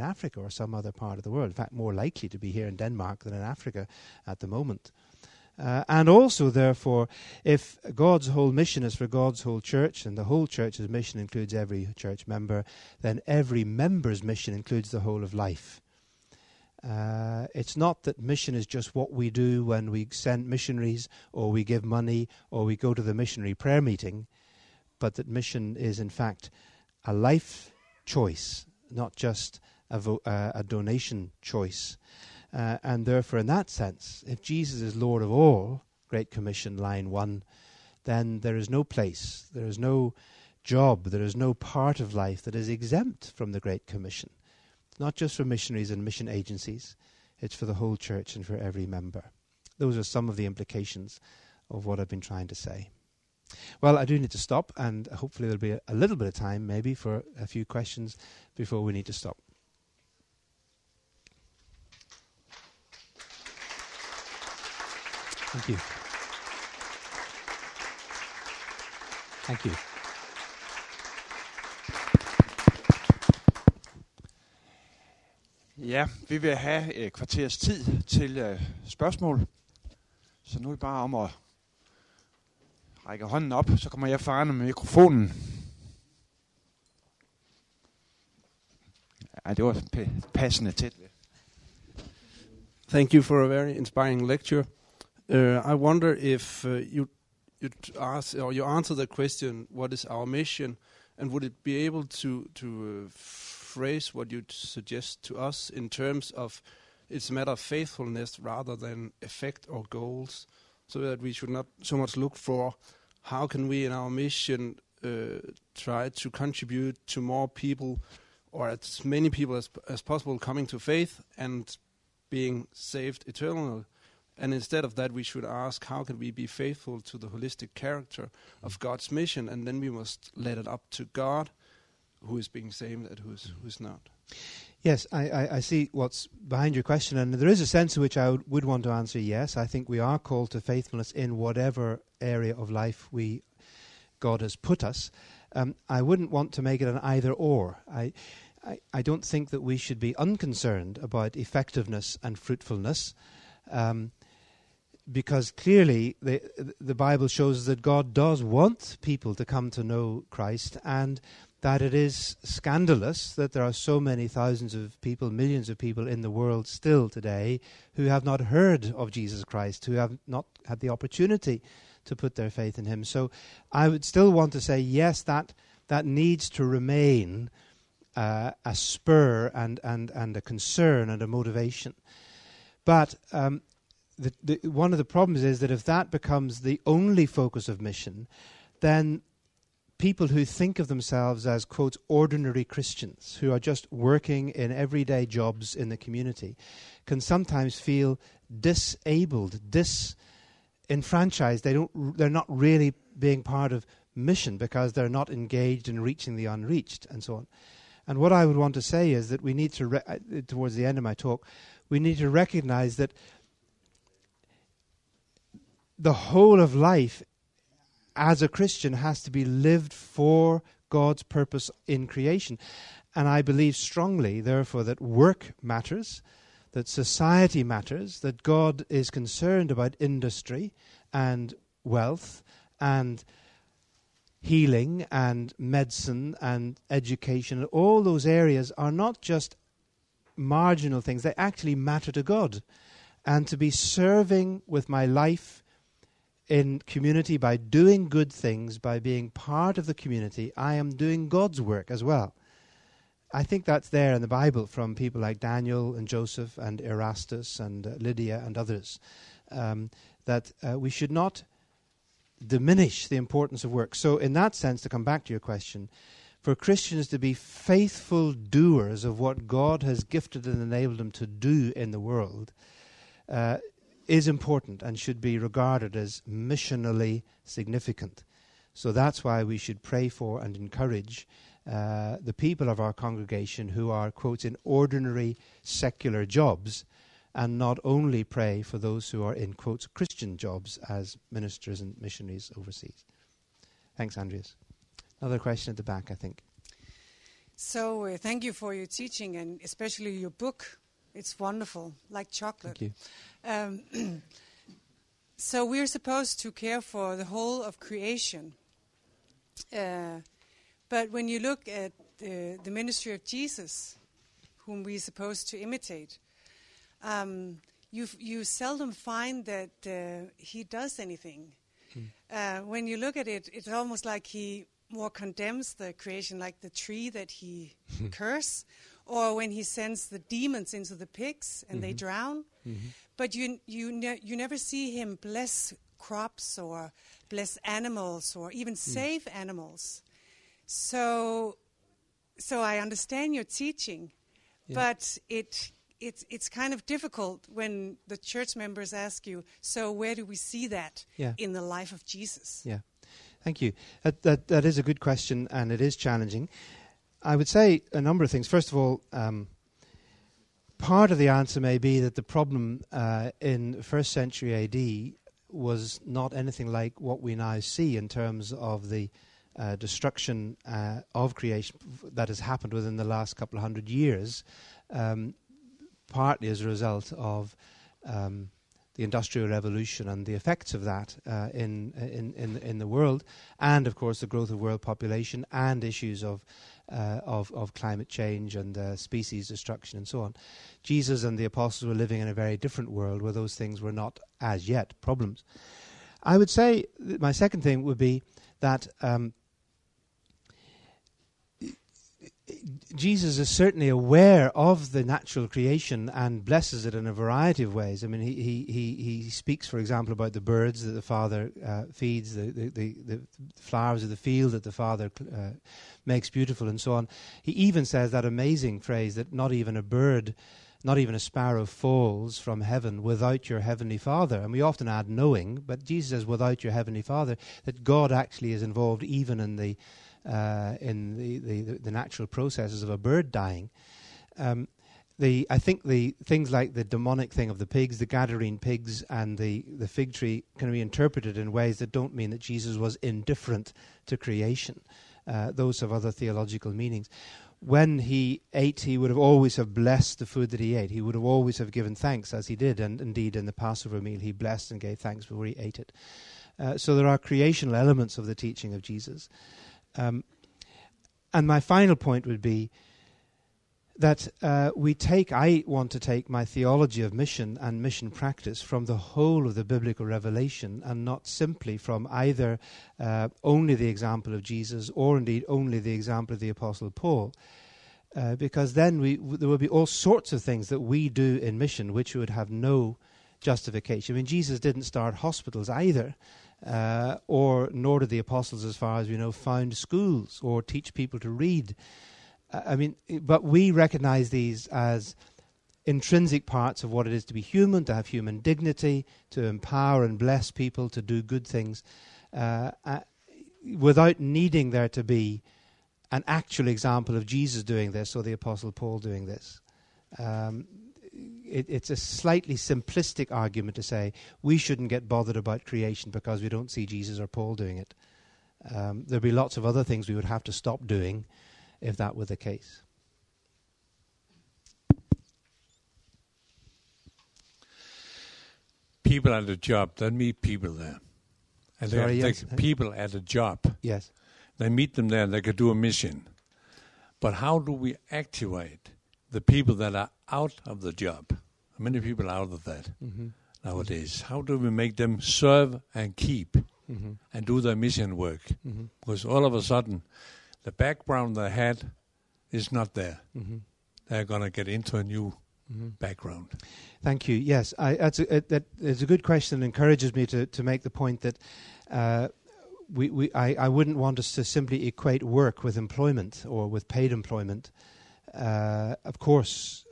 Africa or some other part of the world. In fact, more likely to be here in Denmark than in Africa at the moment. And also, therefore, if God's whole mission is for God's whole church and the whole church's mission includes every church member, then every member's mission includes the whole of life. It's not that mission is just what we do when we send missionaries or we give money or we go to the missionary prayer meeting, but that mission is, in fact, a life choice, not just a donation choice. And therefore, in that sense, if Jesus is Lord of all, Great Commission, line 1, then there is no place, there is no job, there is no part of life that is exempt from the Great Commission. Not just for missionaries and mission agencies, it's for the whole church and for every member. Those are some of the implications of what I've been trying to say. Well, I do need to stop, and hopefully there'll be a little bit of time maybe for a few questions before we need to stop. Thank you. Thank you. Ja, vi vil have et kvarters tid til spørgsmål, så nu er det bare om at række hånden op, så kommer jeg farende med mikrofonen. Ja, det var passende tæt. Thank you for a very inspiring lecture. I wonder if you answer the question, what is our mission, and would it be able to phrase what you suggest to us in terms of it's a matter of faithfulness rather than effect or goals? So that we should not so much look for how can we in our mission try to contribute to more people or as many people as possible coming to faith and being saved eternally. And instead of that, we should ask how can we be faithful to the holistic character of God's mission, and then we must let it up to God who is being saved and who is not. Yes, I see what's behind your question, and there is a sense in which I would want to answer yes. I think we are called to faithfulness in whatever area of life God has put us. I wouldn't want to make it an either-or. I don't think that we should be unconcerned about effectiveness and fruitfulness, because clearly the Bible shows that God does want people to come to know Christ, and that it is scandalous that there are so many thousands of people, millions of people in the world still today who have not heard of Jesus Christ, who have not had the opportunity to put their faith in him. So I would still want to say, yes, that needs to remain a spur and a concern and a motivation. But one of the problems is that if that becomes the only focus of mission, then people who think of themselves as, quote, ordinary Christians, who are just working in everyday jobs in the community, can sometimes feel disabled, disenfranchised. They're not really being part of mission because they're not engaged in reaching the unreached and so on. And what I would want to say is that we need to, towards the end of my talk, we need to recognize that the whole of life as a Christian has to be lived for God's purpose in creation. And I believe strongly, therefore, that work matters, that society matters, that God is concerned about industry and wealth and healing and medicine and education. All those areas are not just marginal things. They actually matter to God. And to be serving with my life in community by doing good things, by being part of the community, I am doing God's work as well. I think that's there in the Bible from people like Daniel and Joseph and Erastus and Lydia and others, that we should not diminish the importance of work. So in that sense, to come back to your question, for Christians to be faithful doers of what God has gifted and enabled them to do in the world is important and should be regarded as missionally significant. So that's why we should pray for and encourage the people of our congregation who are, quote, in ordinary secular jobs, and not only pray for those who are in, quotes, Christian jobs as ministers and missionaries overseas. Thanks, Andreas. Another question at the back, I think. So thank you for your teaching and especially your book. It's wonderful, like chocolate. Thank you. So we're supposed to care for the whole of creation. But when you look at the ministry of Jesus, whom we're supposed to imitate, you seldom find that he does anything. When you look at it, it's almost like he more condemns the creation, like the tree that he curses, or when he sends the demons into the pigs and they drown. But you never see him bless crops or bless animals or even save animals. So I understand your teaching, but It's kind of difficult when the church members ask you, so where do we see that in the life of Jesus? Yeah, thank you. That is a good question, and it is challenging. I would say a number of things. First of all, part of the answer may be that the problem in first century AD was not anything like what we now see in terms of the destruction of creation that has happened within the last couple of hundred years, partly as a result of the Industrial Revolution and the effects of that in the world, and of course the growth of world population and issues of climate change and species destruction and so on. Jesus and the apostles were living in a very different world where those things were not as yet problems. I would say my second thing would be that Jesus is certainly aware of the natural creation and blesses it in a variety of ways. I mean, he speaks, for example, about the birds that the Father feeds, the flowers of the field that the Father makes beautiful, and so on. He even says that amazing phrase that not even a bird, not even a sparrow falls from heaven without your heavenly Father. And we often add knowing, but Jesus says without your heavenly Father, that God actually is involved even in the natural processes of a bird dying. I think the things like the demonic thing of the pigs, the Gadarene pigs and the fig tree can be interpreted in ways that don't mean that Jesus was indifferent to creation. Those have other theological meanings. When he ate, he would have always have blessed the food that he ate. He would have always have given thanks as he did. And indeed, in the Passover meal, he blessed and gave thanks before he ate it. So there are creational elements of the teaching of Jesus. And my final point would be that I want to take my theology of mission and mission practice from the whole of the biblical revelation and not simply from either only the example of Jesus or indeed only the example of the Apostle Paul. Because then there will be all sorts of things that we do in mission which would have no justification. I mean, Jesus didn't start hospitals either, nor did the apostles, as far as we know, found schools or teach people to read. But we recognize these as intrinsic parts of what it is to be human, to have human dignity, to empower and bless people, to do good things, without needing there to be an actual example of Jesus doing this or the Apostle Paul doing this. It's a slightly simplistic argument to say we shouldn't get bothered about creation because we don't see Jesus or Paul doing it. There'd be lots of other things we would have to stop doing if that were the case. People at a job, they meet people there. And people at a job. Yes. They meet them there and they could do a mission. But how do we activate the people that are out of the job? Many people are out of that nowadays. How do we make them serve and keep and do their mission work? Because all of a sudden, the background they had is not there. They're going to get into a new background. Thank you. Yes, that's a good question. It encourages me to make the point that I wouldn't want us to simply equate work with employment or with paid employment. Of course,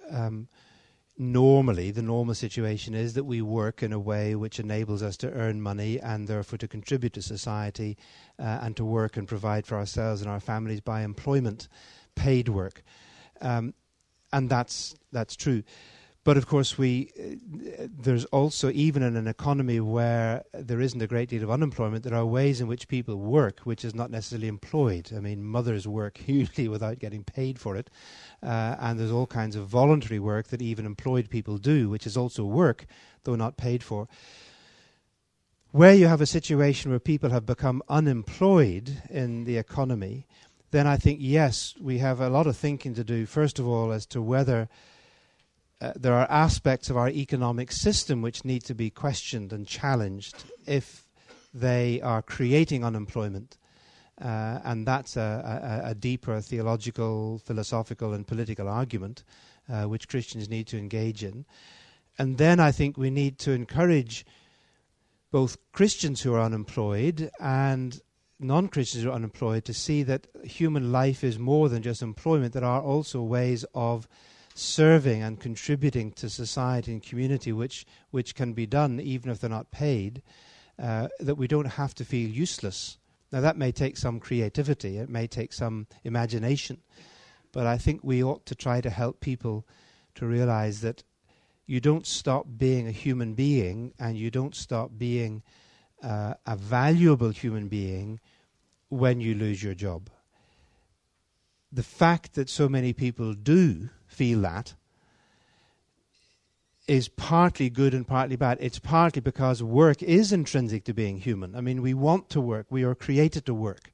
normally, the normal situation is that we work in a way which enables us to earn money and therefore to contribute to society and to work and provide for ourselves and our families by employment, paid work. And that's true. But of course, there's also, even in an economy where there isn't a great deal of unemployment, there are ways in which people work, which is not necessarily employed. I mean, mothers work hugely without getting paid for it. And there's all kinds of voluntary work that even employed people do, which is also work, though not paid for. Where you have a situation where people have become unemployed in the economy, then I think, yes, we have a lot of thinking to do, first of all, as to whether there are aspects of our economic system which need to be questioned and challenged if they are creating unemployment. And that's a deeper theological, philosophical and political argument which Christians need to engage in. And then I think we need to encourage both Christians who are unemployed and non-Christians who are unemployed to see that human life is more than just employment. There are also ways of serving and contributing to society and community which can be done even if they're not paid, that we don't have to feel useless. Now that may take some creativity, it may take some imagination, but I think we ought to try to help people to realize that you don't stop being a human being and you don't stop being a valuable human being when you lose your job. The fact that so many people do feel that is partly good and partly bad. It's partly because work is intrinsic to being human. I mean, we want to work. We are created to work.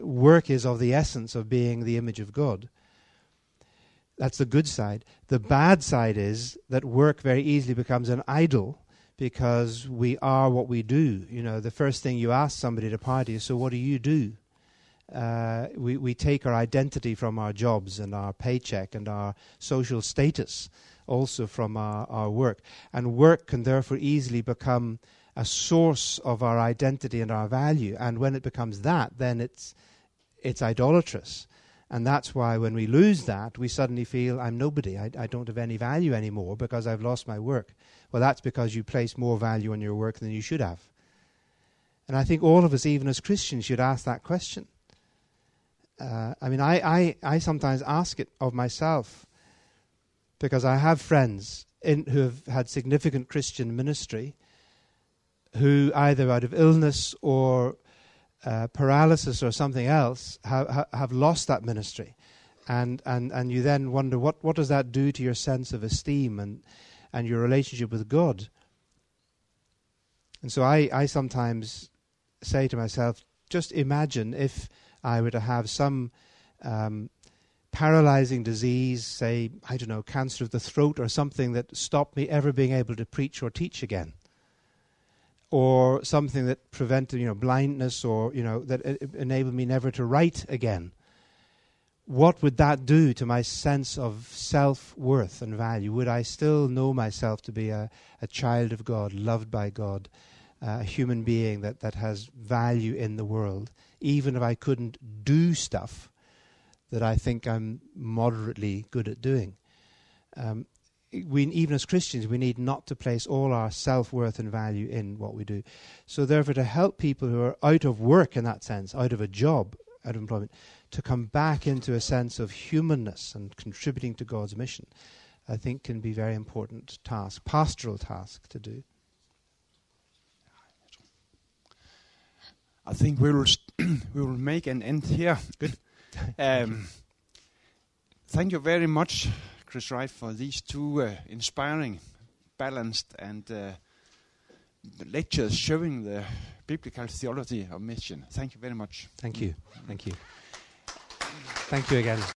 Work is of the essence of being the image of God. That's the good side. The bad side is that work very easily becomes an idol because we are what we do. You know, the first thing you ask somebody at a party is, so what do you do? We take our identity from our jobs and our paycheck and our social status also from our work. And work can therefore easily become a source of our identity and our value. And when it becomes that, then it's idolatrous. And that's why when we lose that, we suddenly feel I'm nobody. I don't have any value anymore because I've lost my work. Well, that's because you place more value on your work than you should have. And I think all of us, even as Christians, should ask that question. I sometimes ask it of myself because I have friends who have had significant Christian ministry who either out of illness or paralysis or something else have lost that ministry. And you then wonder, what does that do to your sense of esteem and your relationship with God? And so I sometimes say to myself, just imagine if I were to have some paralyzing disease, say, I don't know, cancer of the throat or something that stopped me ever being able to preach or teach again, or something that prevented, blindness, or, that enabled me never to write again, what would that do to my sense of self-worth and value? Would I still know myself to be a child of God, loved by God, a human being that has value in the world, even if I couldn't do stuff that I think I'm moderately good at doing? Even as Christians, we need not to place all our self-worth and value in what we do. So therefore, to help people who are out of work in that sense, out of a job, out of employment, to come back into a sense of humanness and contributing to God's mission, I think can be a very important task, pastoral task to do. I think we will make an end here. Good. Thank you very much, Chris Wright, for these two inspiring, balanced, and lectures showing the biblical theology of mission. Thank you very much. Thank you. Thank you. Thank you again.